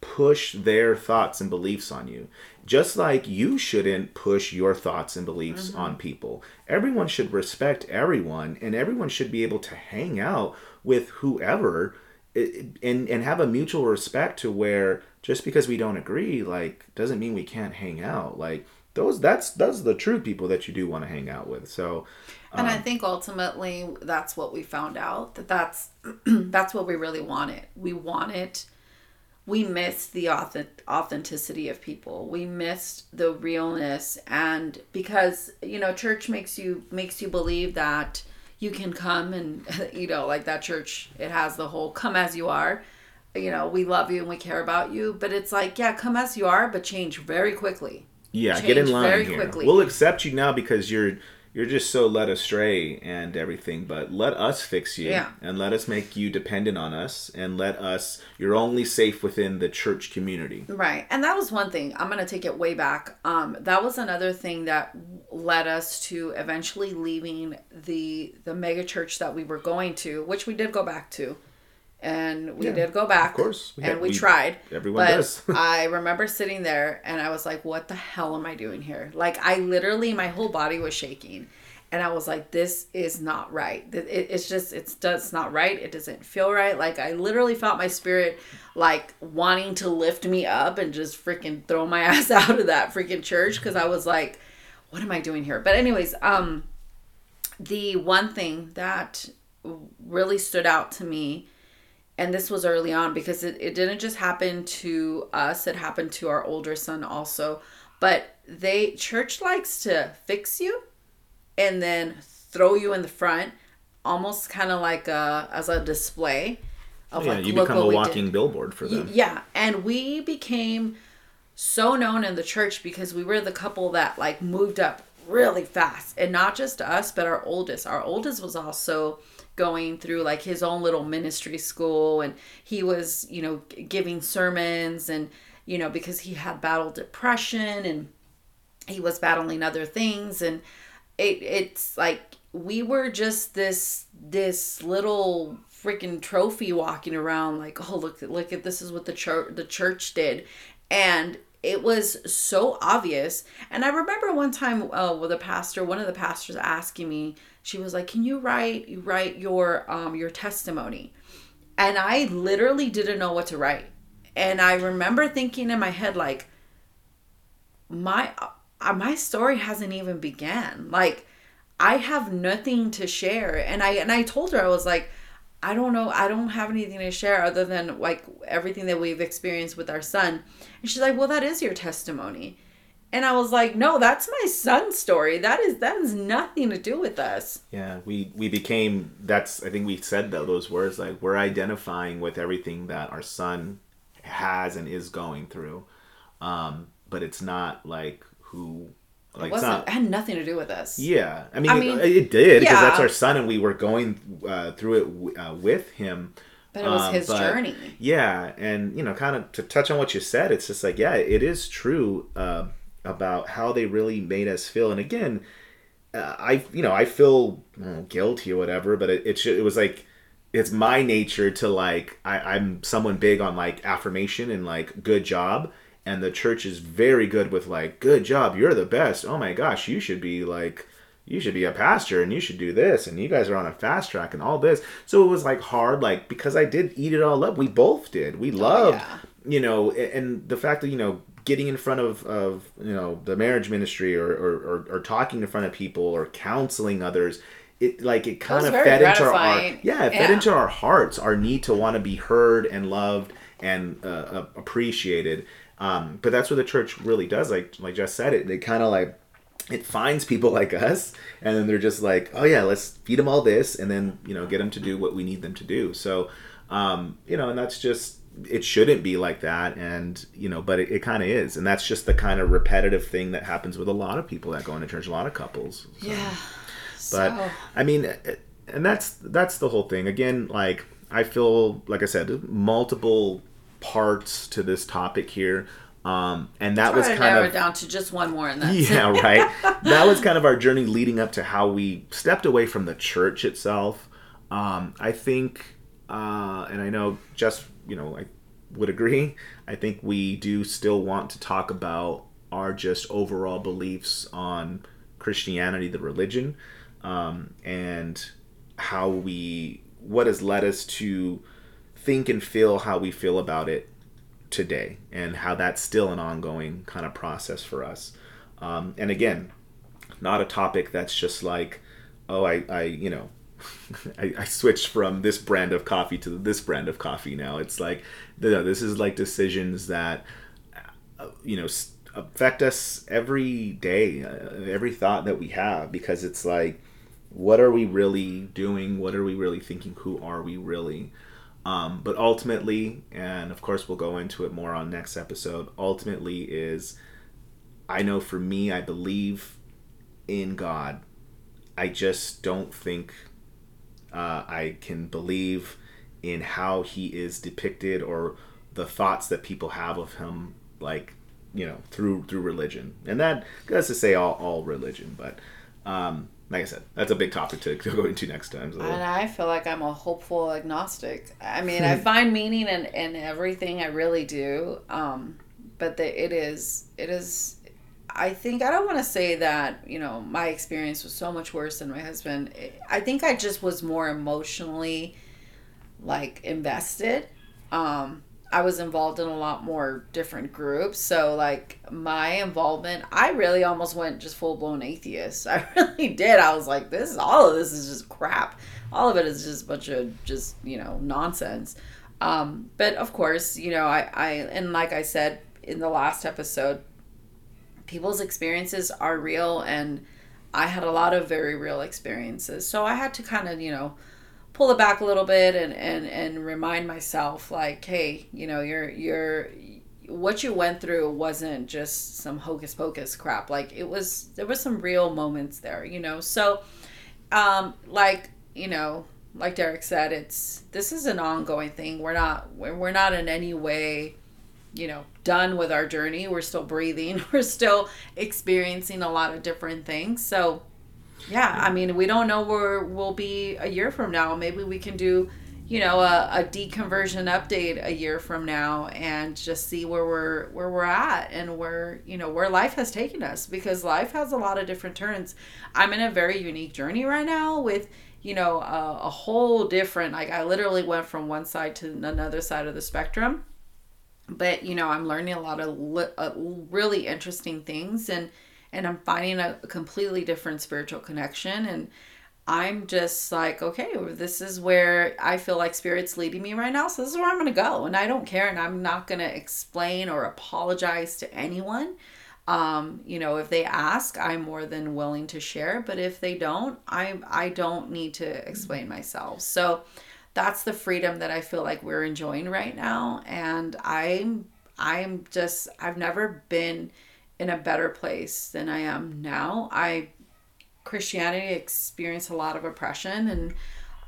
push their thoughts and beliefs on you. Just like you shouldn't push your thoughts and beliefs on people. Everyone should respect everyone, and everyone should be able to hang out with whoever and have a mutual respect, to where just because we don't agree, like, doesn't mean we can't hang out. Like, that's the true people that you do want to hang out with. So, and I think ultimately that's what we found out, that's that's what we really wanted. We wanted, we missed the authenticity of people. We missed the realness. And because, you know, church makes you believe that you can come and, you know, like that church, it has the whole come as you are, you know, we love you and we care about you. But it's like, yeah, come as you are, but change very quickly. Yeah, change, get in line very quickly. We'll accept you now because you're just so led astray and everything, but let us fix you and let us make you dependent on us, and let us, you're only safe within the church community. Right. And that was one thing. I'm going to take it way back. That was another thing that led us to eventually leaving the mega church that we were going to, which we did go back to. And we did go back. Of course. We tried. Everyone does. I remember sitting there and I was like, what the hell am I doing here? Like, I literally, my whole body was shaking. And I was like, this is not right. It's just, it's not right. It doesn't feel right. Like, I literally felt my spirit, like, wanting to lift me up and just freaking throw my ass out of that freaking church. Because I was like, what am I doing here? But anyways, the one thing that really stood out to me, and this was early on, because it didn't just happen to us. It happened to our older son also. But church likes to fix you and then throw you in the front, almost kind of like as a display. Of like, you become a walking billboard for them. Yeah, and we became so known in the church because we were the couple that like moved up really fast. And not just us, but our oldest. Our oldest was also going through like his own little ministry school, and he was, you know, giving sermons, and, you know, because he had battled depression and he was battling other things, and it's like we were just this little freaking trophy walking around like, oh, look at, this is what the church did. And it was so obvious. And I remember one time one of the pastors asking me, she was like, can you write your testimony? And I literally didn't know what to write. And I remember thinking in my head, like, my story hasn't even began. Like, I have nothing to share. And I told her, I was like, I don't know. I don't have anything to share other than like everything that we've experienced with our son. And she's like, well, that is your testimony. And I was like, no, that's my son's story. That is nothing to do with us. Yeah, we became, that's, I think we said those words, like we're identifying with everything that our son has and is going through. But it's not like who, like it wasn't, it had nothing to do with us. Yeah. I mean it did, because that's our son and we were going through it with him. But it was his journey. Yeah. And, you know, kind of to touch on what you said, it's just like, yeah, it is true. About how they really made us feel. And again, I feel guilty or whatever, but it was like, it's my nature to like, I'm someone big on like affirmation and like good job. And the church is very good with like, good job. You're the best. Oh my gosh. You should be like, you should be a pastor and you should do this. And you guys are on a fast track and all this. So it was like hard, like, because I did eat it all up. We both did. We loved, you know, and the fact that, you know, getting in front of you know the marriage ministry or talking in front of people or counseling others, it like it kind of fed into our hearts, our need to want to be heard and loved and appreciated. But that's what the church really does. Like Jess said, it kind of like it finds people like us, and then they're just like, oh yeah, let's feed them all this, and then you know get them to do what we need them to do. So you know, and that's just. It shouldn't be like that, and you know, but it kind of is, and that's just the kind of repetitive thing that happens with a lot of people that go into church, a lot of couples. So. Yeah, but so. I mean, and that's the whole thing. Again, like I feel, like I said, multiple parts to this topic here, and that was kind of down to just one more, and that's yeah, it. Right. That was kind of our journey leading up to how we stepped away from the church itself. I think, and I know just. You know, I would agree. I think we do still want to talk about our just overall beliefs on Christianity, the religion, and how what has led us to think and feel how we feel about it today, and how that's still an ongoing kind of process for us. And again, not a topic that's just like, oh, I you know, I switched from this brand of coffee to this brand of coffee now. It's like, this is like decisions that, you know, affect us every day, every thought that we have, because it's like, what are we really doing? What are we really thinking? Who are we really? But ultimately, and of course we'll go into it more on next episode, ultimately is, I know for me, I believe in God. I just don't think... I can believe in how he is depicted or the thoughts that people have of him, like, you know, through religion. And that goes to say all religion. But like I said, that's a big topic to go into next time. So. And I feel like I'm a hopeful agnostic. I mean, I find meaning in everything I really do. But it is. I think, I don't want to say that, you know, my experience was so much worse than my husband. I think I just was more emotionally, like, invested. I was involved in a lot more different groups. So, like, my involvement, I really almost went just full-blown atheist. I really did. I was like, all of this is just crap. All of it is just a bunch of just, you know, nonsense. But, of course, you know, I and like I said in the last episode, people's experiences are real, and I had a lot of very real experiences. So I had to kind of, you know, pull it back a little bit and remind myself, like, hey, you know, what you went through wasn't just some hocus pocus crap. Like, there was some real moments there, you know? So, like, you know, like Derick said, this is an ongoing thing. We're not in any way, you know, done with our journey. We're still breathing. We're still experiencing a lot of different things. So, yeah, I mean, we don't know where we'll be a year from now. Maybe we can do, you know, a deconversion update a year from now and just see where we're at and where, you know, where life has taken us, because life has a lot of different turns. I'm in a very unique journey right now with, you know, a whole different, like, I literally went from one side to another side of the spectrum. But, you know, I'm learning a lot of really interesting things, and I'm finding a completely different spiritual connection. And I'm just like, okay, this is where I feel like Spirit's leading me right now. So this is where I'm going to go. And I don't care. And I'm not going to explain or apologize to anyone. If they ask, I'm more than willing to share. But if they don't, I don't need to explain myself. So that's the freedom that I feel like we're enjoying right now. And I've never been in a better place than I am now. Christianity experienced a lot of oppression, and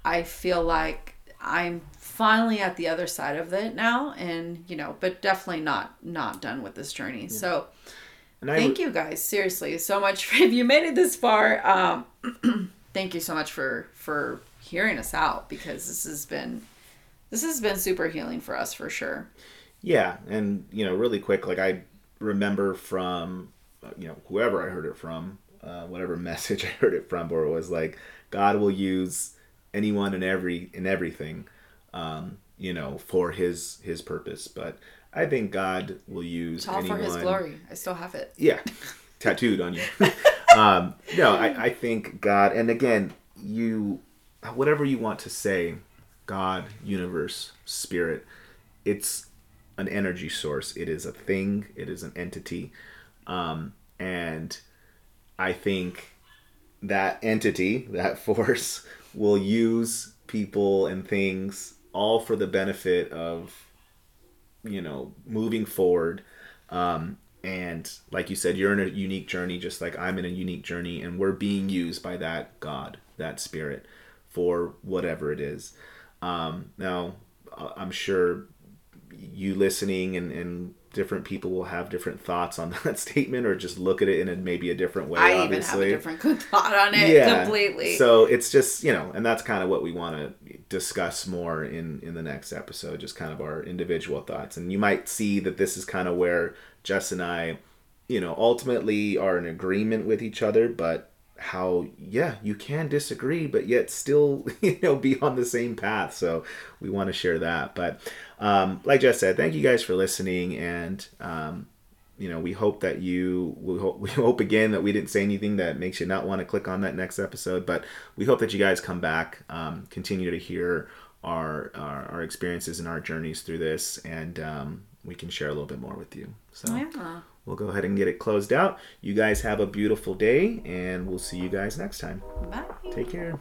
I feel like I'm finally at the other side of it now, and but definitely not done with this journey. Yeah. So thank you guys seriously so much for, if you made it this far, thank you so much for hearing us out, because this has been super healing for us for sure. Yeah. And really quick, like I remember from whoever I heard it from, whatever message I heard it from, or it was like, God will use anyone and everything, for his purpose. But I think God will use anyone. It's all for his glory. I still have it. Yeah. Tattooed on you. I think God, and again, whatever you want to say, God, universe, spirit, it's an energy source. It is a thing. It is an entity. And I think that entity, that force, will use people and things all for the benefit of, moving forward. And like you said, you're in a unique journey, just like I'm in a unique journey, and we're being used by that God, that spirit, for whatever it is. Now, I'm sure you listening and different people will have different thoughts on that statement, or just look at it in maybe a different way. I obviously even have a different thought on it. Yeah. Completely. So it's just, and that's kind of what we want to discuss more in the next episode, just kind of our individual thoughts. And you might see that this is kind of where Jess and I, ultimately are in agreement with each other, but how, yeah, you can disagree, but yet still, be on the same path. So we want to share that. But like Jess said, thank you guys for listening. And, we hope that we hope again that we didn't say anything that makes you not want to click on that next episode, but we hope that you guys come back, continue to hear our experiences and our journeys through this. And we can share a little bit more with you. So yeah. We'll go ahead and get it closed out. You guys have a beautiful day, and we'll see you guys next time. Bye. Take care.